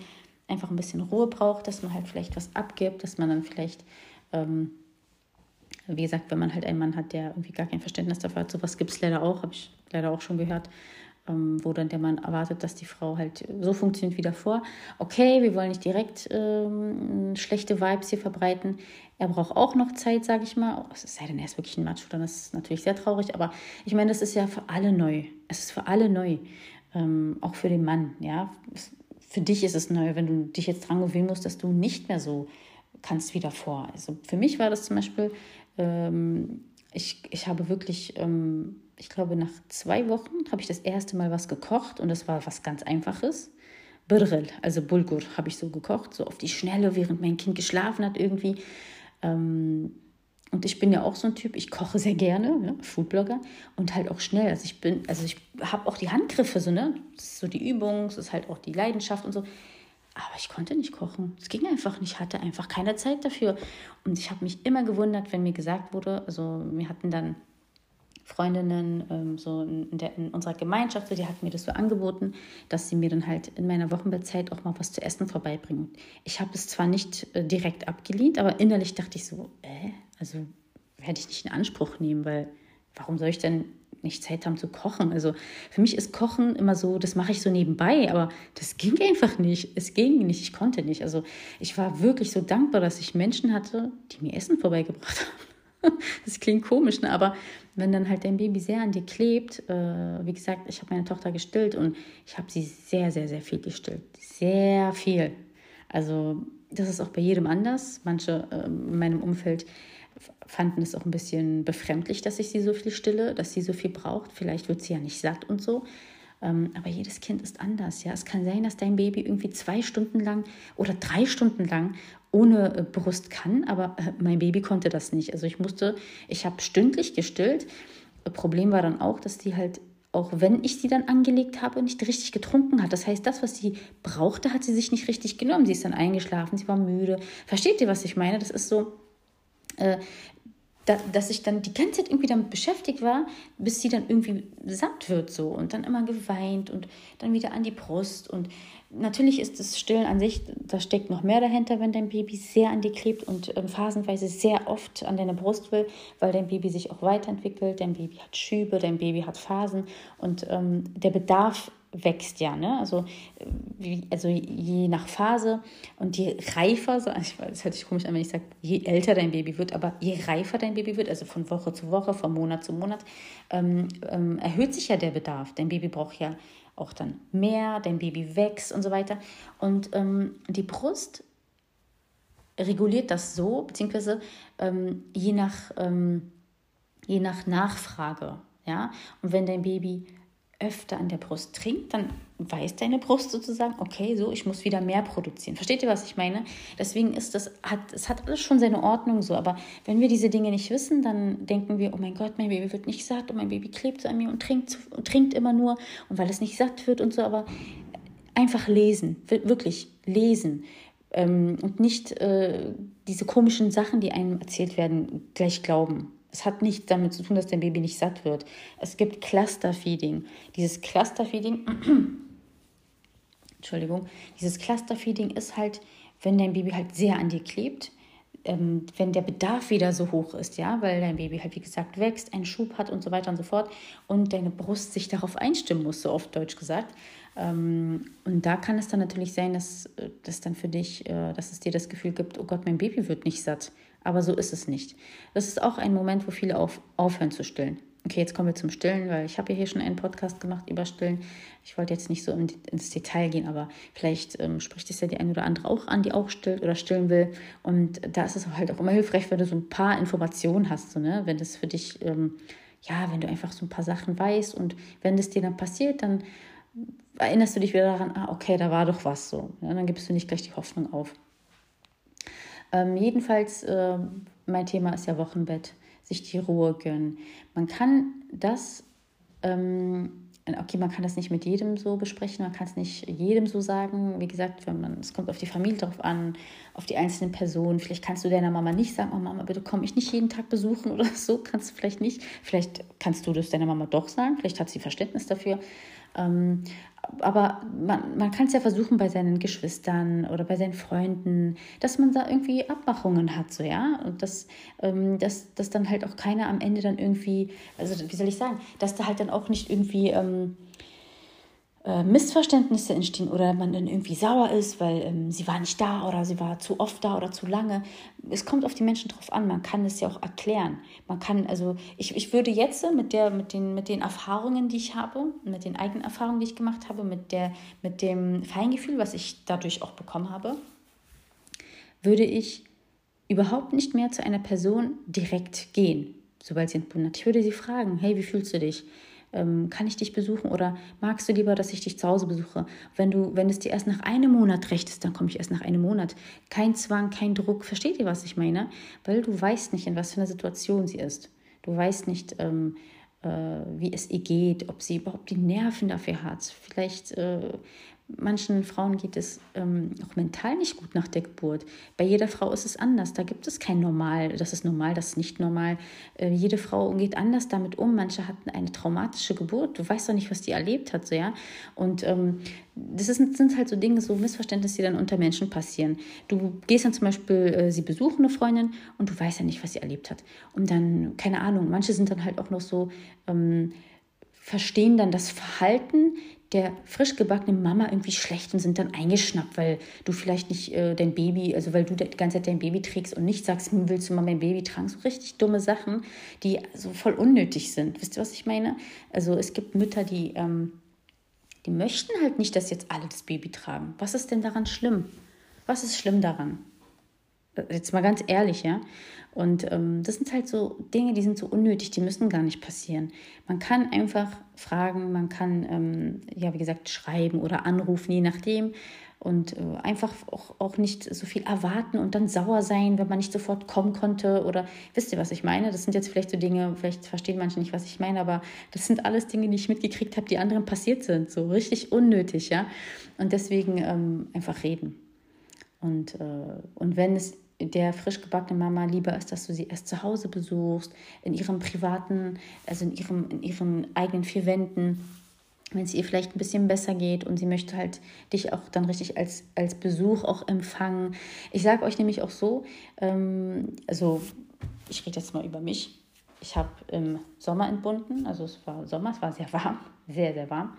einfach ein bisschen Ruhe braucht, dass man halt vielleicht was abgibt, dass man dann vielleicht, wie gesagt, wenn man halt einen Mann hat, der irgendwie gar kein Verständnis dafür hat, sowas gibt es leider auch, habe ich leider auch schon gehört, wo dann der Mann erwartet, dass die Frau halt so funktioniert wie davor. Okay, wir wollen nicht direkt schlechte Vibes hier verbreiten. Er braucht auch noch Zeit, sage ich mal. Es sei denn, er ist wirklich ein Macho, dann ist es natürlich sehr traurig. Aber ich meine, das ist ja für alle neu. Es ist für alle neu, auch für den Mann. Ja? Für dich ist es neu, wenn du dich jetzt dran gewöhnen musst, dass du nicht mehr so kannst wie davor. Also für mich war das zum Beispiel, ich habe wirklich... Ich glaube, nach 2 Wochen habe ich das erste Mal was gekocht und das war was ganz Einfaches. Birrel, also Bulgur, habe ich so gekocht, so auf die Schnelle, während mein Kind geschlafen hat irgendwie. Und ich bin ja auch so ein Typ, ich koche sehr gerne, ne? Foodblogger, und halt auch schnell. Also ich habe auch die Handgriffe, so, ne? Das ist so die Übung, das ist halt auch die Leidenschaft und so. Aber ich konnte nicht kochen. Es ging einfach nicht. Ich hatte einfach keine Zeit dafür. Und ich habe mich immer gewundert, wenn mir gesagt wurde, also wir hatten dann Freundinnen so in unserer Gemeinschaft, so, die hat mir das so angeboten, dass sie mir dann halt in meiner Wochenbettzeit auch mal was zu essen vorbeibringen. Ich habe es zwar nicht direkt abgelehnt, aber innerlich dachte ich so, also werde ich nicht in Anspruch nehmen, weil warum soll ich denn nicht Zeit haben zu kochen? Also für mich ist Kochen immer so, das mache ich so nebenbei, aber das ging einfach nicht. Es ging nicht, ich konnte nicht. Also ich war wirklich so dankbar, dass ich Menschen hatte, die mir Essen vorbeigebracht haben. Das klingt komisch, ne? Aber wenn dann halt dein Baby sehr an dir klebt, wie gesagt, ich habe meine Tochter gestillt und ich habe sie sehr, sehr, sehr viel gestillt. Sehr viel. Also das ist auch bei jedem anders. Manche in meinem Umfeld fanden es auch ein bisschen befremdlich, dass ich sie so viel stille, dass sie so viel braucht. Vielleicht wird sie ja nicht satt und so. Aber jedes Kind ist anders. Ja? Es kann sein, dass dein Baby irgendwie 2 Stunden lang oder 3 Stunden lang ohne Brust kann, aber mein Baby konnte das nicht. Also ich habe stündlich gestillt. Problem war dann auch, dass die halt auch wenn ich sie dann angelegt habe, nicht richtig getrunken hat. Das heißt, das, was sie brauchte, hat sie sich nicht richtig genommen. Sie ist dann eingeschlafen, sie war müde. Versteht ihr, was ich meine? Das ist so, dass ich dann die ganze Zeit irgendwie damit beschäftigt war, bis sie dann irgendwie satt wird so und dann immer geweint und dann wieder an die Brust. Und natürlich ist das Stillen an sich, da steckt noch mehr dahinter, wenn dein Baby sehr an dir klebt und phasenweise sehr oft an deine Brust will, weil dein Baby sich auch weiterentwickelt, dein Baby hat Schübe, dein Baby hat Phasen und der Bedarf wächst ja, ne? Also je nach Phase und je reifer, ich weiß, das hört sich komisch an, wenn ich sage, je älter dein Baby wird, aber je reifer dein Baby wird, also von Woche zu Woche, von Monat zu Monat, erhöht sich ja der Bedarf. Dein Baby braucht ja auch dann mehr, dein Baby wächst und so weiter. Und die Brust reguliert das so, beziehungsweise je nach Nachfrage, ja? Und wenn dein Baby öfter an der Brust trinkt, dann weiß deine Brust sozusagen, okay, so, ich muss wieder mehr produzieren. Versteht ihr, was ich meine? Deswegen ist es hat alles schon seine Ordnung so, aber wenn wir diese Dinge nicht wissen, dann denken wir, oh mein Gott, mein Baby wird nicht satt und mein Baby klebt an mir und trinkt immer nur und weil es nicht satt wird und so, aber einfach lesen, wirklich lesen. Und nicht diese komischen Sachen, die einem erzählt werden, gleich glauben. Es hat nichts damit zu tun, dass dein Baby nicht satt wird. Es gibt Clusterfeeding. Dieses Clusterfeeding ist halt, wenn dein Baby halt sehr an dir klebt, wenn der Bedarf wieder so hoch ist, ja, weil dein Baby halt, wie gesagt, wächst, einen Schub hat und so weiter und so fort und deine Brust sich darauf einstimmen muss, so auf Deutsch gesagt. Und da kann es dann natürlich sein, dass es dir das Gefühl gibt, oh Gott, mein Baby wird nicht satt. Aber so ist es nicht. Das ist auch ein Moment, wo viele aufhören zu stillen. Okay, jetzt kommen wir zum Stillen, weil ich habe ja hier schon einen Podcast gemacht über Stillen. Ich wollte jetzt nicht so ins Detail gehen, aber vielleicht spricht es ja die eine oder andere auch an, die auch stillt oder stillen will. Und da ist es halt auch immer hilfreich, wenn du so ein paar Informationen hast, so, ne? Wenn das für dich, wenn du einfach so ein paar Sachen weißt und wenn das dir dann passiert, dann erinnerst du dich wieder daran, okay, da war doch was so. Ja, dann gibst du nicht gleich die Hoffnung auf. Jedenfalls, mein Thema ist ja Wochenbett, sich die Ruhe gönnen. Man kann das nicht mit jedem so besprechen, man kann es nicht jedem so sagen. Wie gesagt, es kommt auf die Familie drauf an, auf die einzelnen Personen. Vielleicht kannst du deiner Mama nicht sagen, oh Mama, bitte komm mich nicht jeden Tag besuchen oder so. Kannst du vielleicht nicht. Vielleicht kannst du das deiner Mama doch sagen, vielleicht hat sie Verständnis dafür. Aber man kann es ja versuchen bei seinen Geschwistern oder bei seinen Freunden, dass man da irgendwie Abmachungen hat, so, ja, und dass dann halt auch keiner am Ende dann irgendwie, also wie soll ich sagen, dass da halt dann auch nicht irgendwie Missverständnisse entstehen oder man dann irgendwie sauer ist, weil sie war nicht da oder sie war zu oft da oder zu lange. Es kommt auf die Menschen drauf an, man kann es ja auch erklären. Man kann, also ich würde jetzt mit den Erfahrungen, die ich habe, mit den eigenen Erfahrungen, die ich gemacht habe, mit dem Feingefühl, was ich dadurch auch bekommen habe, würde ich überhaupt nicht mehr zu einer Person direkt gehen, sobald sie entbunden hat. Ich würde sie fragen, hey, wie fühlst du dich? Kann ich dich besuchen oder magst du lieber, dass ich dich zu Hause besuche? Wenn es dir erst nach einem Monat recht ist, dann komme ich erst nach einem Monat. Kein Zwang, kein Druck. Versteht ihr, was ich meine? Weil du weißt nicht, in was für einer Situation sie ist. Du weißt nicht, wie es ihr geht, ob sie überhaupt die Nerven dafür hat. Vielleicht manchen Frauen geht es auch mental nicht gut nach der Geburt. Bei jeder Frau ist es anders. Da gibt es kein Normal. Das ist normal, das ist nicht normal. Jede Frau geht anders damit um. Manche hatten eine traumatische Geburt. Du weißt doch nicht, was die erlebt hat. So, ja? Und das sind halt so Dinge, so Missverständnisse, die dann unter Menschen passieren. Du gehst dann zum Beispiel, sie besuchen eine Freundin und du weißt ja nicht, was sie erlebt hat. Und dann, keine Ahnung, manche sind dann halt auch noch so, verstehen dann das Verhalten der frisch gebackenen Mama irgendwie schlecht und sind dann eingeschnappt, weil du vielleicht nicht dein Baby, also weil du die ganze Zeit dein Baby trägst und nicht sagst, willst du mal mein Baby tragen? So richtig dumme Sachen, die so voll unnötig sind. Wisst ihr, was ich meine? Also es gibt Mütter, die möchten halt nicht, dass jetzt alle das Baby tragen. Was ist denn daran schlimm? Was ist schlimm daran? Jetzt mal ganz ehrlich, ja. Und das sind halt so Dinge, die sind so unnötig, die müssen gar nicht passieren. Man kann einfach fragen, man kann, ja wie gesagt, schreiben oder anrufen, je nachdem. Und einfach auch nicht so viel erwarten und dann sauer sein, wenn man nicht sofort kommen konnte. Oder wisst ihr, was ich meine? Das sind jetzt vielleicht so Dinge, vielleicht verstehen manche nicht, was ich meine, aber das sind alles Dinge, die ich mitgekriegt habe, die anderen passiert sind. So richtig unnötig, ja. Und deswegen einfach reden. Und wenn es der frisch gebackene Mama lieber ist, dass du sie erst zu Hause besuchst, in ihrem privaten, also in ihren eigenen vier Wänden, wenn es ihr vielleicht ein bisschen besser geht und sie möchte halt dich auch dann richtig als Besuch auch empfangen. Ich sage euch nämlich auch so, also ich rede jetzt mal über mich. Ich habe im Sommer entbunden, also es war Sommer, es war sehr warm, sehr, sehr warm.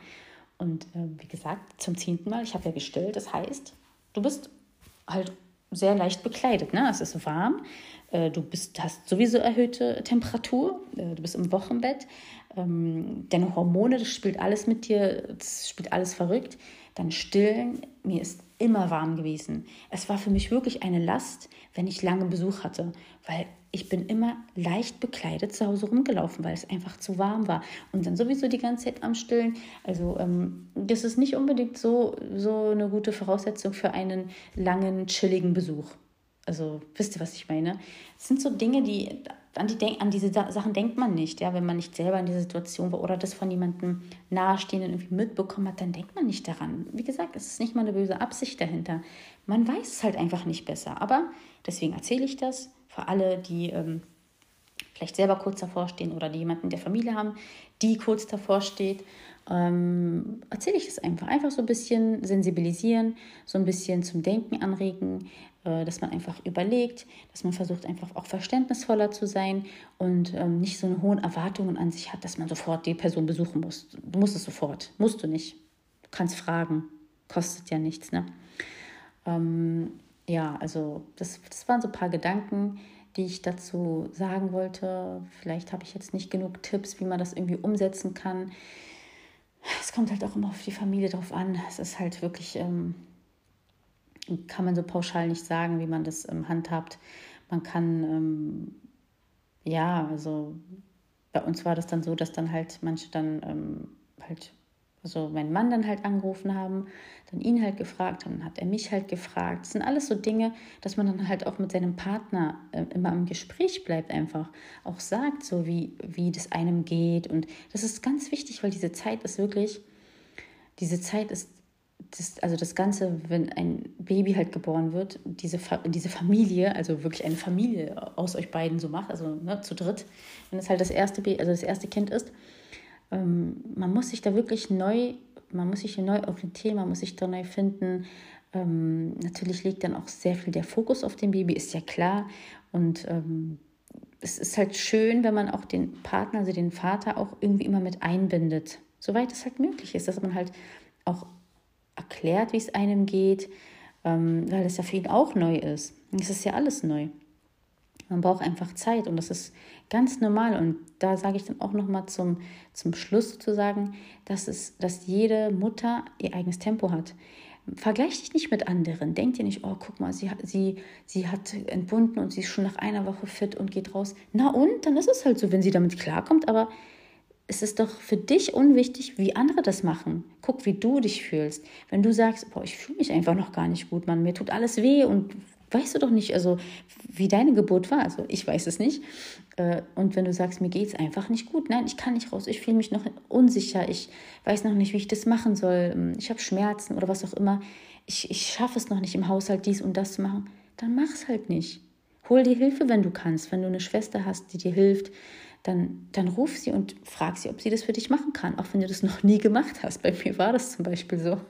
Und wie gesagt, zum 10. Mal, ich habe ja gestillt, das heißt, du bist halt sehr leicht bekleidet, ne? Es ist warm, hast sowieso erhöhte Temperatur, du bist im Wochenbett, deine Hormone, das spielt alles mit dir, das spielt alles verrückt. Dann stillen, mir ist immer warm gewesen. Es war für mich wirklich eine Last, wenn ich lange Besuch hatte, weil ich bin immer leicht bekleidet zu Hause rumgelaufen, weil es einfach zu warm war. Und dann sowieso die ganze Zeit am Stillen. Also das ist nicht unbedingt so eine gute Voraussetzung für einen langen, chilligen Besuch. Also wisst ihr, was ich meine? Es sind so Dinge, an diese Sachen denkt man nicht. Ja? Wenn man nicht selber in dieser Situation war oder das von jemandem Nahestehenden irgendwie mitbekommen hat, dann denkt man nicht daran. Wie gesagt, es ist nicht mal eine böse Absicht dahinter. Man weiß es halt einfach nicht besser. Aber deswegen erzähle ich das. Für alle, die vielleicht selber kurz davor stehen oder die jemanden in der Familie haben, die kurz davor steht, erzähle ich das einfach. Einfach so ein bisschen sensibilisieren, so ein bisschen zum Denken anregen, dass man einfach überlegt, dass man versucht, einfach auch verständnisvoller zu sein und nicht so eine hohen Erwartungen an sich hat, dass man sofort die Person besuchen muss. Du musst es sofort, musst du nicht. Du kannst fragen, kostet ja nichts, ne? Ja, also das waren so ein paar Gedanken, die ich dazu sagen wollte. Vielleicht habe ich jetzt nicht genug Tipps, wie man das irgendwie umsetzen kann. Es kommt halt auch immer auf die Familie drauf an. Es ist halt wirklich, kann man so pauschal nicht sagen, wie man das handhabt. Man kann, ja, also bei uns war das dann so, dass dann halt manche dann also meinen Mann dann halt angerufen haben, dann ihn halt gefragt, dann hat er mich halt gefragt. Das sind alles so Dinge, dass man dann halt auch mit seinem Partner immer im Gespräch bleibt einfach. Auch sagt so, wie das einem geht. Und das ist ganz wichtig, weil also das Ganze, wenn ein Baby halt geboren wird, diese Familie, also wirklich eine Familie aus euch beiden so macht, also ne, zu dritt, wenn es halt das erste Kind ist, man muss sich da wirklich neu orientieren, man muss sich da neu finden. Natürlich liegt dann auch sehr viel der Fokus auf dem Baby, ist ja klar. Und es ist halt schön, wenn man auch den Partner, also den Vater, auch irgendwie immer mit einbindet. Soweit es halt möglich ist, dass man halt auch erklärt, wie es einem geht, weil es ja für ihn auch neu ist. Es ist ja alles neu. Man braucht einfach Zeit und das ist ganz normal. Und da sage ich dann auch nochmal zum Schluss sozusagen, dass jede Mutter ihr eigenes Tempo hat. Vergleich dich nicht mit anderen. Denk dir nicht, oh, guck mal, sie hat entbunden und sie ist schon nach einer Woche fit und geht raus. Na und? Dann ist es halt so, wenn sie damit klarkommt. Aber es ist doch für dich unwichtig, wie andere das machen. Guck, wie du dich fühlst. Wenn du sagst, boah, ich fühle mich einfach noch gar nicht gut, Mann, mir tut alles weh und weißt du doch nicht, also wie deine Geburt war, also ich weiß es nicht. Und wenn du sagst, mir geht es einfach nicht gut, nein, ich kann nicht raus, ich fühle mich noch unsicher, ich weiß noch nicht, wie ich das machen soll, ich habe Schmerzen oder was auch immer, ich schaffe es noch nicht im Haushalt dies und das zu machen, dann mach es halt nicht. Hol dir Hilfe, wenn du kannst, wenn du eine Schwester hast, die dir hilft, dann ruf sie und frag sie, ob sie das für dich machen kann, auch wenn du das noch nie gemacht hast. Bei mir war das zum Beispiel so.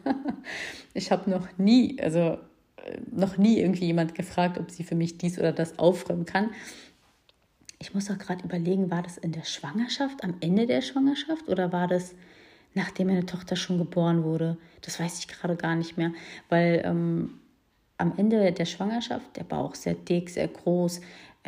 Ich habe noch nie irgendwie jemand gefragt, ob sie für mich dies oder das aufräumen kann. Ich muss auch gerade überlegen, war das in der Schwangerschaft, am Ende der Schwangerschaft oder war das, nachdem meine Tochter schon geboren wurde? Das weiß ich gerade gar nicht mehr, weil am Ende der Schwangerschaft, der Bauch sehr dick, sehr groß,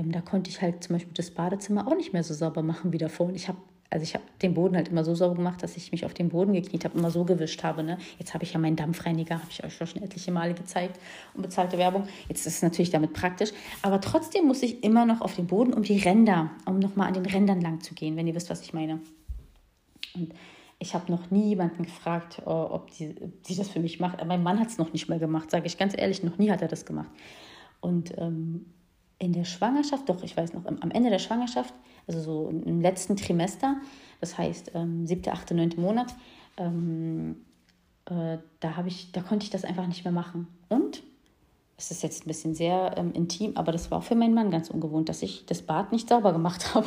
da konnte ich halt zum Beispiel das Badezimmer auch nicht mehr so sauber machen wie davor. Und ich habe also ich habe den Boden halt immer so sauber gemacht, dass ich mich auf den Boden gekniet habe, immer so gewischt habe. Ne? Jetzt habe ich ja meinen Dampfreiniger, habe ich euch schon etliche Male gezeigt und bezahlte Werbung. Jetzt ist es natürlich damit praktisch, aber trotzdem muss ich immer noch auf den Boden, um die Ränder, um nochmal an den Rändern lang zu gehen, wenn ihr wisst, was ich meine. Und ich habe noch nie jemanden gefragt, ob die das für mich macht. Aber mein Mann hat es noch nicht mal gemacht, sage ich ganz ehrlich, noch nie hat er das gemacht. Und in der Schwangerschaft, doch, ich weiß noch, am Ende der Schwangerschaft, also so im letzten Trimester, das heißt 7., 8., 9. Monat, da konnte ich das einfach nicht mehr machen. Und es ist jetzt ein bisschen sehr intim, aber das war auch für meinen Mann ganz ungewohnt, dass ich das Bad nicht sauber gemacht habe.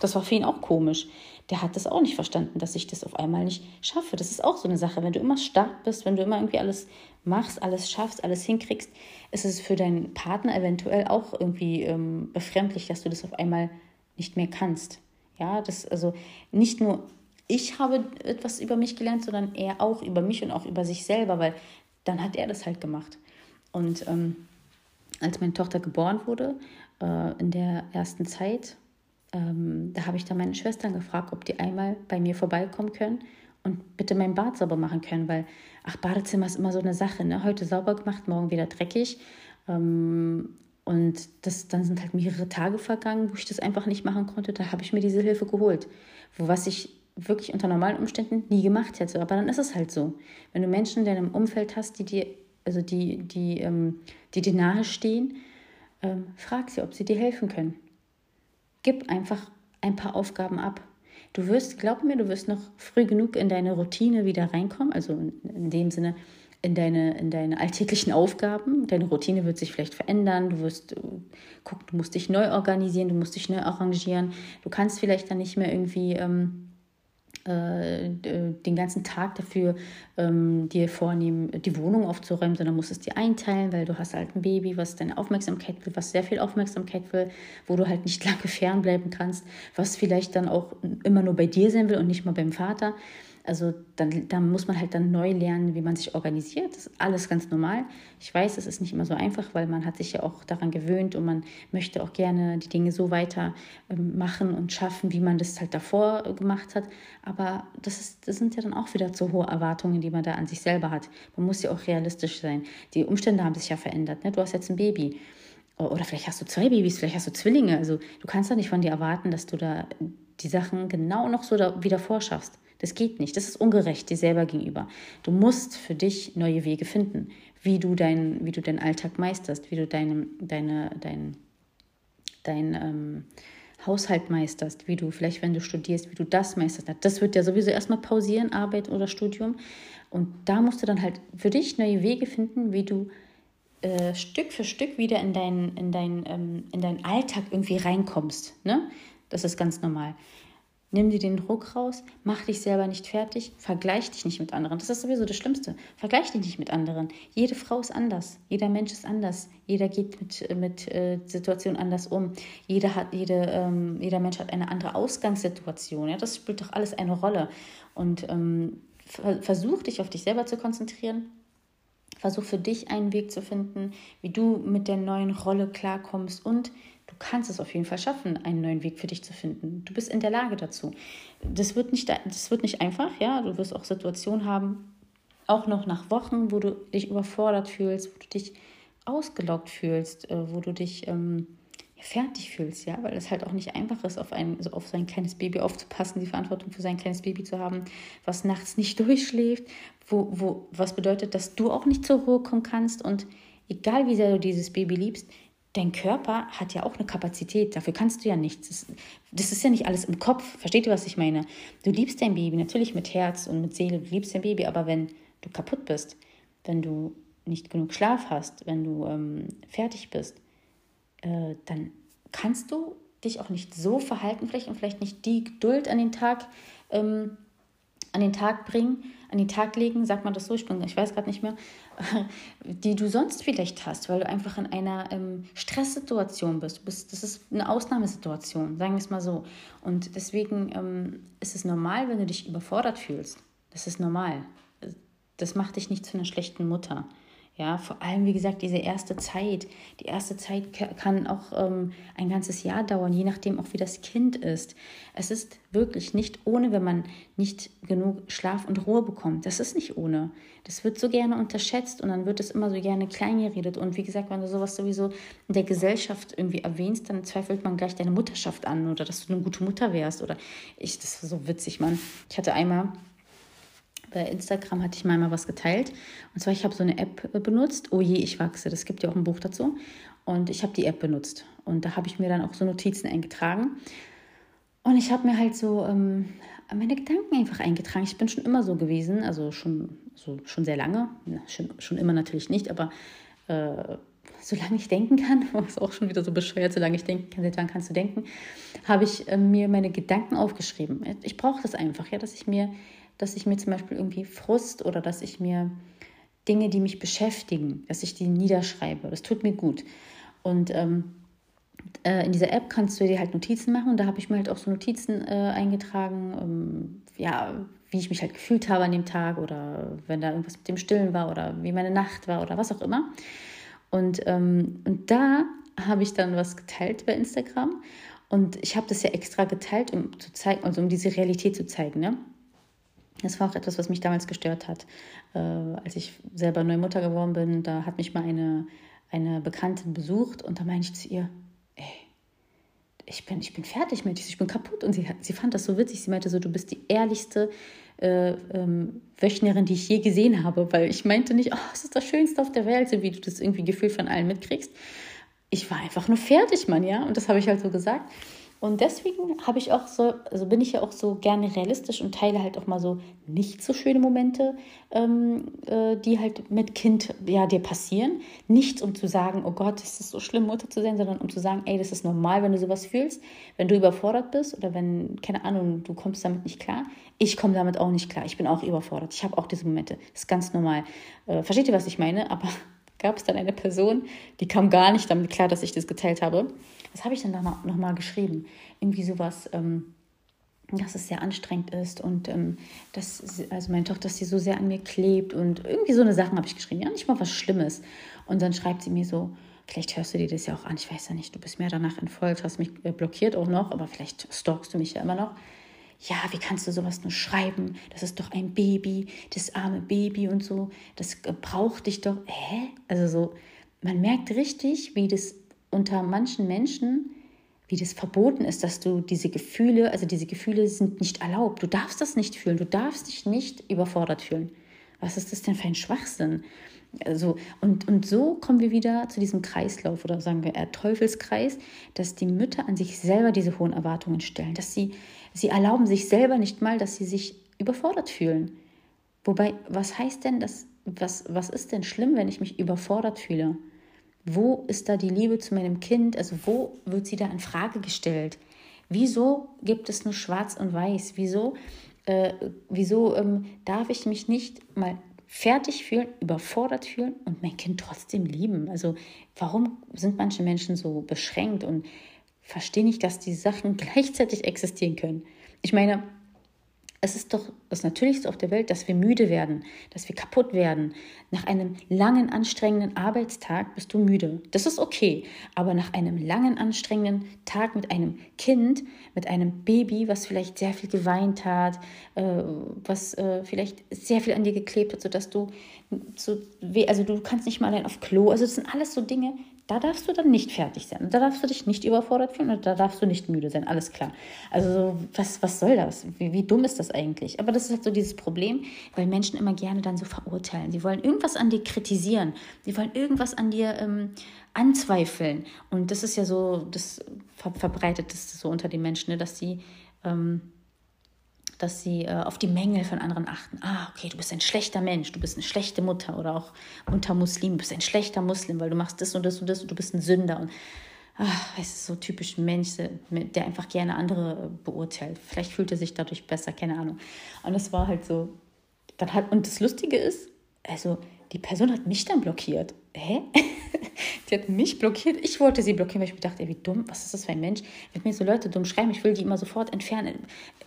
Das war für ihn auch komisch. Der hat das auch nicht verstanden, dass ich das auf einmal nicht schaffe. Das ist auch so eine Sache, wenn du immer stark bist, wenn du immer irgendwie alles machst, alles schaffst, alles hinkriegst, ist es für deinen Partner eventuell auch irgendwie befremdlich, dass du das auf einmal nicht mehr kannst. Ja, das, also nicht nur ich habe etwas über mich gelernt, sondern er auch über mich und auch über sich selber, weil dann hat er das halt gemacht. Und als meine Tochter geboren wurde, in der ersten Zeit, da habe ich dann meine Schwestern gefragt, ob die einmal bei mir vorbeikommen können und bitte mein Bad sauber machen können, weil, Badezimmer ist immer so eine Sache, ne? Heute sauber gemacht, morgen wieder dreckig. Und dann sind halt mehrere Tage vergangen, wo ich das einfach nicht machen konnte. Da habe ich mir diese Hilfe geholt, was ich wirklich unter normalen Umständen nie gemacht hätte. Aber dann ist es halt so. Wenn du Menschen in deinem Umfeld hast, die dir nahe stehen, frag sie, ob sie dir helfen können. Gib einfach ein paar Aufgaben ab. Du wirst, glaub mir, du wirst noch früh genug in deine Routine wieder reinkommen, also in dem Sinne, in deine alltäglichen Aufgaben. Deine Routine wird sich vielleicht verändern. Du musst dich neu organisieren, du musst dich neu arrangieren. Du kannst vielleicht dann nicht mehr irgendwie den ganzen Tag dafür dir vornehmen, die Wohnung aufzuräumen, sondern musst es dir einteilen, weil du hast halt ein Baby, was deine Aufmerksamkeit will, was sehr viel Aufmerksamkeit will, wo du halt nicht lange fernbleiben kannst, was vielleicht dann auch immer nur bei dir sein will und nicht mal beim Vater. Also dann muss man halt dann neu lernen, wie man sich organisiert. Das ist alles ganz normal. Ich weiß, es ist nicht immer so einfach, weil man hat sich ja auch daran gewöhnt und man möchte auch gerne die Dinge so weiter machen und schaffen, wie man das halt davor gemacht hat. Aber das sind ja dann auch wieder zu hohe Erwartungen, die man da an sich selber hat. Man muss ja auch realistisch sein. Die Umstände haben sich ja verändert, ne? Du hast jetzt ein Baby. Oder vielleicht hast du 2 Babys, vielleicht hast du Zwillinge. Also du kannst ja nicht von dir erwarten, dass du da die Sachen genau noch so wieder vorschaffst. Das geht nicht. Das ist ungerecht dir selber gegenüber. Du musst für dich neue Wege finden, wie du deinen Alltag meisterst, wie du deinen Haushalt meisterst, wie du vielleicht, wenn du studierst, wie du das meisterst. Das wird ja sowieso erstmal pausieren, Arbeit oder Studium. Und da musst du dann halt für dich neue Wege finden, wie du Stück für Stück wieder in deinen Alltag irgendwie reinkommst. Ne? Das ist ganz normal. Nimm dir den Druck raus, mach dich selber nicht fertig, vergleich dich nicht mit anderen. Das ist sowieso das Schlimmste. Vergleich dich nicht mit anderen. Jede Frau ist anders, jeder Mensch ist anders, jeder geht mit Situationen anders um. Jeder Mensch hat eine andere Ausgangssituation. Ja? Das spielt doch alles eine Rolle. Und versuch dich auf dich selber zu konzentrieren. Versuch für dich einen Weg zu finden, wie du mit der neuen Rolle klarkommst, und du kannst es auf jeden Fall schaffen, einen neuen Weg für dich zu finden. Du bist in der Lage dazu. Das wird nicht einfach, ja. Du wirst auch Situationen haben, auch noch nach Wochen, wo du dich überfordert fühlst, wo du dich ausgelaugt fühlst, wo du dich fertig fühlst, ja, weil es halt auch nicht einfach ist, auf sein kleines Baby aufzupassen, die Verantwortung für sein kleines Baby zu haben, was nachts nicht durchschläft, was bedeutet, dass du auch nicht zur Ruhe kommen kannst. Und egal wie sehr du dieses Baby liebst, dein Körper hat ja auch eine Kapazität, dafür kannst du ja nichts. Das ist ja nicht alles im Kopf, versteht ihr, was ich meine? Du liebst dein Baby, natürlich mit Herz und mit Seele, du liebst dein Baby, aber wenn du kaputt bist, wenn du nicht genug Schlaf hast, wenn du fertig bist, dann kannst du dich auch nicht so verhalten vielleicht und vielleicht nicht die Geduld an den Tag legen, sagt man das so, ich weiß gerade nicht mehr, die du sonst vielleicht hast, weil du einfach in einer Stresssituation bist. Das ist eine Ausnahmesituation, sagen wir es mal so. Und deswegen ist es normal, wenn du dich überfordert fühlst. Das ist normal. Das macht dich nicht zu einer schlechten Mutter. Ja, vor allem, wie gesagt, diese erste Zeit. Die erste Zeit kann auch ein ganzes Jahr dauern, je nachdem auch, wie das Kind ist. Es ist wirklich nicht ohne, wenn man nicht genug Schlaf und Ruhe bekommt. Das ist nicht ohne. Das wird so gerne unterschätzt und dann wird es immer so gerne kleingeredet. Und wie gesagt, wenn du sowas sowieso in der Gesellschaft irgendwie erwähnst, dann zweifelt man gleich deine Mutterschaft an oder dass du eine gute Mutter wärst. Oder das war so witzig, Mann. Ich hatte einmal... Bei Instagram hatte ich mal was geteilt. Und zwar, ich habe so eine App benutzt. Oh je, ich wachse. Das gibt ja auch ein Buch dazu. Und ich habe die App benutzt. Und da habe ich mir dann auch so Notizen eingetragen. Und ich habe mir halt so meine Gedanken einfach eingetragen. Ich bin schon immer so gewesen. Also schon sehr lange. Na, schon immer natürlich nicht. Aber solange ich denken kann, was auch schon wieder so bescheuert, solange ich denken kann, seit wann kannst du denken, habe ich mir meine Gedanken aufgeschrieben. Ich brauche das einfach, ja, dass ich mir zum Beispiel irgendwie Frust oder dass ich mir Dinge, die mich beschäftigen, dass ich die niederschreibe. Das tut mir gut. Und in dieser App kannst du dir halt Notizen machen. Und da habe ich mir halt auch so Notizen eingetragen, wie ich mich halt gefühlt habe an dem Tag oder wenn da irgendwas mit dem Stillen war oder wie meine Nacht war oder was auch immer. Und da habe ich dann was geteilt bei Instagram. Und ich habe das ja extra geteilt, um zu zeigen, also um diese Realität zu zeigen, ne? Das war auch etwas, was mich damals gestört hat. Als ich selber neue Mutter geworden bin, da hat mich mal eine Bekannte besucht und da meinte ich zu ihr, ey, ich bin fertig mit dir, ich bin kaputt. Und sie fand das so witzig, sie meinte so, du bist die ehrlichste Wöchnerin, die ich je gesehen habe, weil ich meinte nicht, oh, es ist das Schönste auf der Welt, so wie du das irgendwie Gefühl von allen mitkriegst. Ich war einfach nur fertig, Mann, ja, und das habe ich halt so gesagt. Und deswegen habe ich auch so, also bin ich ja auch so gerne realistisch und teile halt auch mal so nicht so schöne Momente, die halt mit Kind ja dir passieren. Nicht um zu sagen, oh Gott, ist das so schlimm, Mutter zu sein, sondern um zu sagen, ey, das ist normal, wenn du sowas fühlst, wenn du überfordert bist oder wenn, keine Ahnung, du kommst damit nicht klar. Ich komme damit auch nicht klar, ich bin auch überfordert, ich habe auch diese Momente, das ist ganz normal. Versteht ihr, was ich meine? Aber... gab es dann eine Person, die kam gar nicht damit klar, dass ich das geteilt habe. Das habe ich dann nochmal geschrieben. Irgendwie sowas, dass es sehr anstrengend ist und dass sie, also meine Tochter, dass sie so sehr an mir klebt und irgendwie so eine Sachen habe ich geschrieben. Ja, nicht mal was Schlimmes. Und dann schreibt sie mir so, vielleicht hörst du dir das ja auch an, ich weiß ja nicht, du bist mir danach entfolgt, hast mich blockiert auch noch, aber vielleicht stalkst du mich ja immer noch. Ja, wie kannst du sowas nur schreiben? Das ist doch ein Baby, das arme Baby und so. Das braucht dich doch. Also so, man merkt richtig, wie das unter manchen Menschen, wie das verboten ist, dass du diese Gefühle sind nicht erlaubt. Du darfst das nicht fühlen, du darfst dich nicht überfordert fühlen. Was ist das denn für ein Schwachsinn? Also, und so kommen wir wieder zu diesem Kreislauf oder sagen wir Teufelskreis, dass die Mütter an sich selber diese hohen Erwartungen stellen, dass sie erlauben sich selber nicht mal, dass sie sich überfordert fühlen. Wobei, was heißt denn das, was ist denn schlimm, wenn ich mich überfordert fühle? Wo ist da die Liebe zu meinem Kind? Also wo wird sie da in Frage gestellt? Wieso gibt es nur Schwarz und Weiß? Wieso darf ich mich nicht mal fertig fühlen, überfordert fühlen und mein Kind trotzdem lieben? Also warum sind manche Menschen so beschränkt und verstehen nicht, dass die Sachen gleichzeitig existieren können? Ich meine, es ist doch das Natürlichste auf der Welt, dass wir müde werden, dass wir kaputt werden. Nach einem langen, anstrengenden Arbeitstag bist du müde. Das ist okay. Aber nach einem langen, anstrengenden Tag mit einem Kind, mit einem Baby, was vielleicht sehr viel geweint hat, was vielleicht sehr viel an dir geklebt hat, sodass du kannst nicht mal allein auf Klo. Also das sind alles so Dinge, da darfst du dann nicht fertig sein. Da darfst du dich nicht überfordert fühlen und da darfst du nicht müde sein. Alles klar. Also was soll das? Wie dumm ist das eigentlich? Aber das ist halt so dieses Problem, weil Menschen immer gerne dann so verurteilen. Sie wollen irgendwas an dir kritisieren. Sie wollen irgendwas an dir anzweifeln. Und das ist ja so, das verbreitet das so unter den Menschen, ne? Dass sie auf die Mängel von anderen achten. Ah, okay, du bist ein schlechter Mensch, du bist eine schlechte Mutter oder auch unter Muslimen, du bist ein schlechter Muslim, weil du machst das und das und das und du bist ein Sünder. Und es ist so typisch Mensch, der einfach gerne andere beurteilt. Vielleicht fühlt er sich dadurch besser, keine Ahnung. Und das war halt so. Und das Lustige ist, also die Person hat mich dann blockiert. Hä? Die hat mich blockiert. Ich wollte sie blockieren, weil ich mir dachte, ey, wie dumm, was ist das für ein Mensch? Wenn mir so Leute dumm schreiben, ich will die immer sofort entfernen.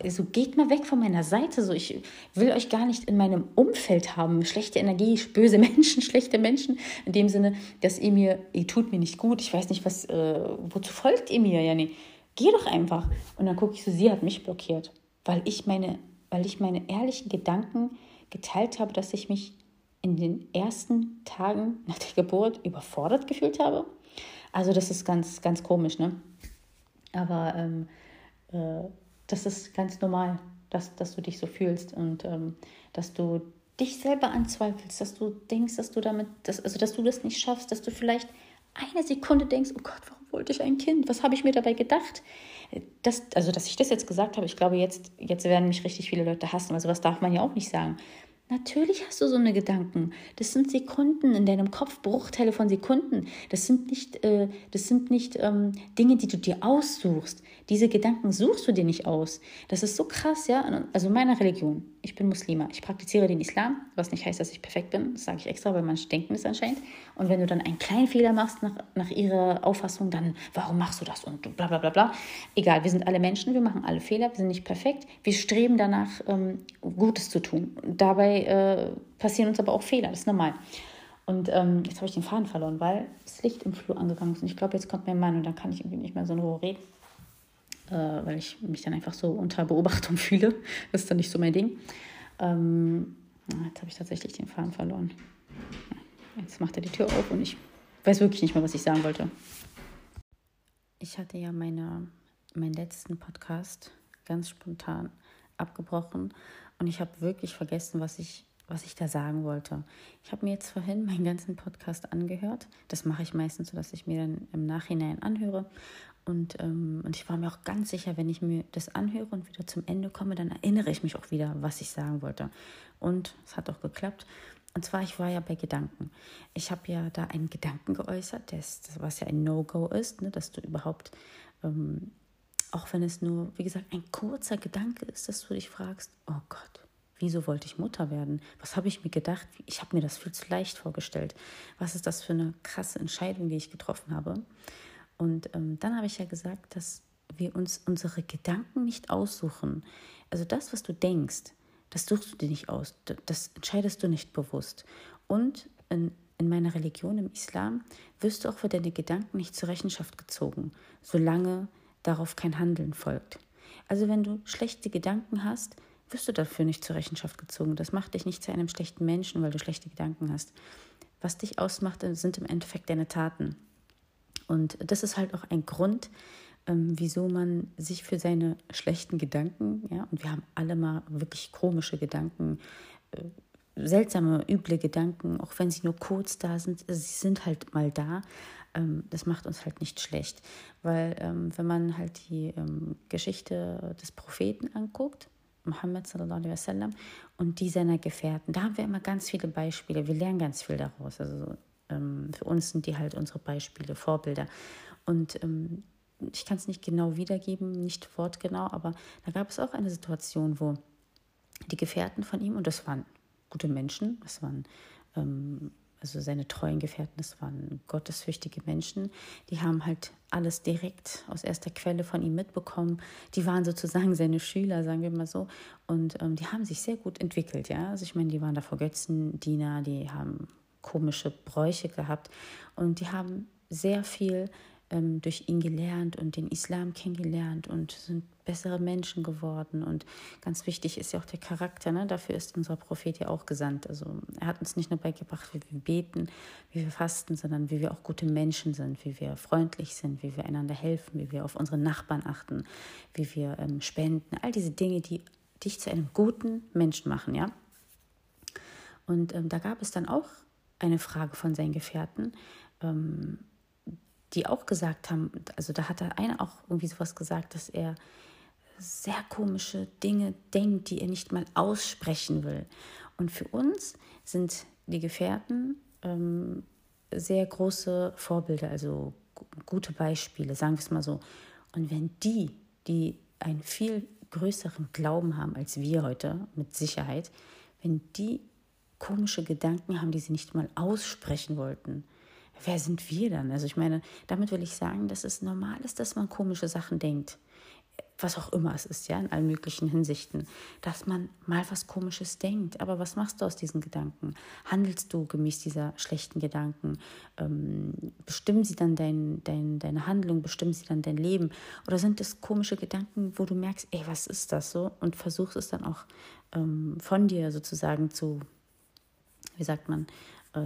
So, geht mal weg von meiner Seite. So, ich will euch gar nicht in meinem Umfeld haben. Schlechte Energie, böse Menschen, schlechte Menschen. In dem Sinne, dass ihr tut mir nicht gut. Ich weiß nicht, wozu folgt ihr mir? Ja, nee. Geh doch einfach. Und dann gucke ich so, sie hat mich blockiert. Weil ich meine ehrlichen Gedanken geteilt habe, dass ich mich in den ersten Tagen nach der Geburt überfordert gefühlt habe. Also das ist ganz, ganz komisch, ne? Aber das ist ganz normal, dass du dich so fühlst und dass du dich selber anzweifelst, dass du denkst, dass du das nicht schaffst, dass du vielleicht eine Sekunde denkst, oh Gott, warum wollte ich ein Kind? Was habe ich mir dabei gedacht? Dass ich das jetzt gesagt habe, ich glaube, jetzt werden mich richtig viele Leute hassen, also was darf man ja auch nicht sagen. Natürlich hast du so eine Gedanken. Das sind Sekunden in deinem Kopf, Bruchteile von Sekunden. Das sind nicht Dinge, die du dir aussuchst. Diese Gedanken suchst du dir nicht aus. Das ist so krass, ja. Also meiner Religion. Ich bin Muslima. Ich praktiziere den Islam, was nicht heißt, dass ich perfekt bin. Das sage ich extra, weil manche denken es anscheinend. Und wenn du dann einen kleinen Fehler machst nach ihrer Auffassung, dann warum machst du das und bla bla bla bla. Egal, wir sind alle Menschen, wir machen alle Fehler, wir sind nicht perfekt. Wir streben danach, Gutes zu tun. Dabei passieren uns aber auch Fehler, das ist normal. Und jetzt habe ich den Faden verloren, weil das Licht im Flur angegangen ist. Und ich glaube, jetzt kommt mein Mann und dann kann ich irgendwie nicht mehr so in Ruhe reden, weil ich mich dann einfach so unter Beobachtung fühle. Das ist dann nicht so mein Ding. Jetzt habe ich tatsächlich den Faden verloren. Jetzt macht er die Tür auf und ich weiß wirklich nicht mehr, was ich sagen wollte. Ich hatte ja meinen letzten Podcast ganz spontan abgebrochen und ich habe wirklich vergessen, was ich da sagen wollte. Ich habe mir jetzt vorhin meinen ganzen Podcast angehört. Das mache ich meistens so, dass ich mir dann im Nachhinein anhöre. Und ich war mir auch ganz sicher, wenn ich mir das anhöre und wieder zum Ende komme, dann erinnere ich mich auch wieder, was ich sagen wollte. Und es hat auch geklappt. Und zwar, ich war ja bei Gedanken. Ich habe ja da einen Gedanken geäußert, was ja ein No-Go ist, ne, dass du überhaupt... auch wenn es nur, wie gesagt, ein kurzer Gedanke ist, dass du dich fragst, oh Gott, wieso wollte ich Mutter werden? Was habe ich mir gedacht? Ich habe mir das viel zu leicht vorgestellt. Was ist das für eine krasse Entscheidung, die ich getroffen habe? Und dann habe ich ja gesagt, dass wir uns unsere Gedanken nicht aussuchen. Also das, was du denkst, das suchst du dir nicht aus. Das entscheidest du nicht bewusst. Und in meiner Religion, im Islam, wirst du auch für deine Gedanken nicht zur Rechenschaft gezogen, solange darauf kein Handeln folgt. Also wenn du schlechte Gedanken hast, wirst du dafür nicht zur Rechenschaft gezogen. Das macht dich nicht zu einem schlechten Menschen, weil du schlechte Gedanken hast. Was dich ausmacht, sind im Endeffekt deine Taten. Und das ist halt auch ein Grund, wieso man sich für seine schlechten Gedanken, ja, und wir haben alle mal wirklich komische Gedanken, seltsame, üble Gedanken, auch wenn sie nur kurz da sind, sie sind halt mal da. Das macht uns halt nicht schlecht, weil wenn man halt die Geschichte des Propheten anguckt, Muhammad sallallahu alaihi wasallam, und die seiner Gefährten, da haben wir immer ganz viele Beispiele, wir lernen ganz viel daraus, also für uns sind die halt unsere Beispiele, Vorbilder. Und ich kann es nicht genau wiedergeben, nicht wortgenau, aber da gab es auch eine Situation, wo die Gefährten von ihm, und das waren gute Menschen, das waren also seine treuen Gefährten, das waren gottesfürchtige Menschen, die haben halt alles direkt aus erster Quelle von ihm mitbekommen. Die waren sozusagen seine Schüler, sagen wir mal so. Und die haben sich sehr gut entwickelt, ja. Also ich meine, die waren davor Götzendiener, die haben komische Bräuche gehabt. Und die haben sehr viel durch ihn gelernt und den Islam kennengelernt und sind bessere Menschen geworden. Und ganz wichtig ist ja auch der Charakter, ne? Dafür ist unser Prophet ja auch gesandt. Also er hat uns nicht nur beigebracht, wie wir beten, wie wir fasten, sondern wie wir auch gute Menschen sind, wie wir freundlich sind, wie wir einander helfen, wie wir auf unsere Nachbarn achten, wie wir spenden. All diese Dinge, die dich zu einem guten Menschen machen, ja. Und da gab es dann auch eine Frage von seinen Gefährten, die auch gesagt haben, also da hat einer auch irgendwie sowas gesagt, dass er sehr komische Dinge denkt, die er nicht mal aussprechen will. Und für uns sind die Gefährten sehr große Vorbilder, also gute Beispiele, sagen wir es mal so. Und wenn die einen viel größeren Glauben haben als wir heute, mit Sicherheit, wenn die komische Gedanken haben, die sie nicht mal aussprechen wollten. Wer sind wir dann? Also ich meine, damit will ich sagen, dass es normal ist, dass man komische Sachen denkt. Was auch immer es ist, ja, in allen möglichen Hinsichten. Dass man mal was Komisches denkt. Aber was machst du aus diesen Gedanken? Handelst du gemäß dieser schlechten Gedanken? Bestimmen sie dann deine Handlung? Bestimmen sie dann dein Leben? Oder sind es komische Gedanken, wo du merkst, ey, was ist das so? Und versuchst es dann auch von dir sozusagen zu, wie sagt man,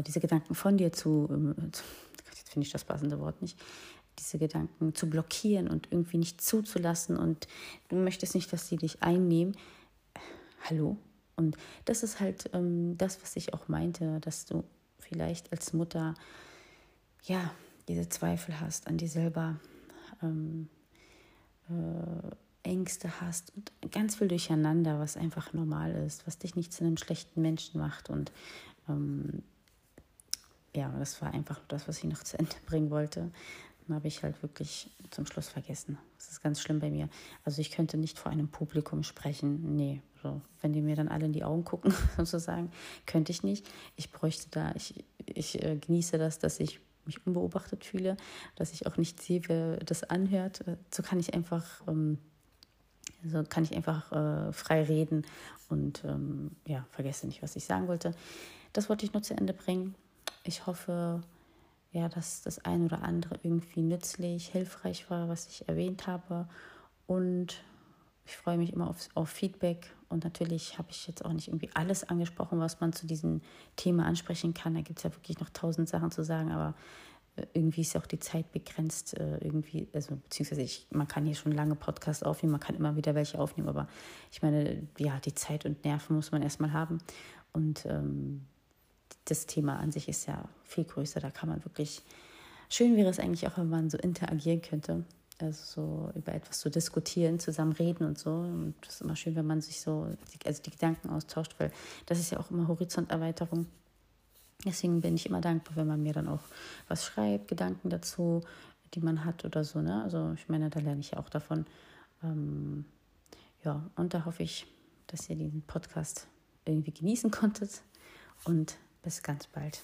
diese Gedanken von dir zu jetzt finde ich das passende Wort nicht, diese Gedanken zu blockieren und irgendwie nicht zuzulassen und du möchtest nicht, dass sie dich einnehmen. Hallo? Und das ist halt das, was ich auch meinte, dass du vielleicht als Mutter ja diese Zweifel hast an dir selber, Ängste hast und ganz viel durcheinander, was einfach normal ist, was dich nicht zu einem schlechten Menschen macht und ja, das war einfach das, was ich noch zu Ende bringen wollte. Dann habe ich halt wirklich zum Schluss vergessen. Das ist ganz schlimm bei mir. Also ich könnte nicht vor einem Publikum sprechen. Nee, so. Wenn die mir dann alle in die Augen gucken, sozusagen, könnte ich nicht. Ich bräuchte da, ich genieße das, dass ich mich unbeobachtet fühle, dass ich auch nicht sehe, wer das anhört. So kann ich einfach, frei reden und ja, vergesse nicht, was ich sagen wollte. Das wollte ich nur zu Ende bringen. Ich hoffe, ja, dass das ein oder andere irgendwie nützlich, hilfreich war, was ich erwähnt habe. Und ich freue mich immer auf Feedback. Und natürlich habe ich jetzt auch nicht irgendwie alles angesprochen, was man zu diesem Thema ansprechen kann. Da gibt es ja wirklich noch 1000 Sachen zu sagen, aber irgendwie ist ja auch die Zeit begrenzt. Man kann hier schon lange Podcasts aufnehmen, man kann immer wieder welche aufnehmen, aber ich meine, ja, die Zeit und Nerven muss man erstmal haben. Und das Thema an sich ist ja viel größer, da kann man wirklich, schön wäre es eigentlich auch, wenn man so interagieren könnte, also so über etwas zu diskutieren, zusammen reden und so, und das ist immer schön, wenn man sich so, also die Gedanken austauscht, weil das ist ja auch immer Horizonterweiterung, deswegen bin ich immer dankbar, wenn man mir dann auch was schreibt, Gedanken dazu, die man hat oder so, ne, also ich meine, da lerne ich ja auch davon, ja, und da hoffe ich, dass ihr diesen Podcast irgendwie genießen konntet und bis ganz bald.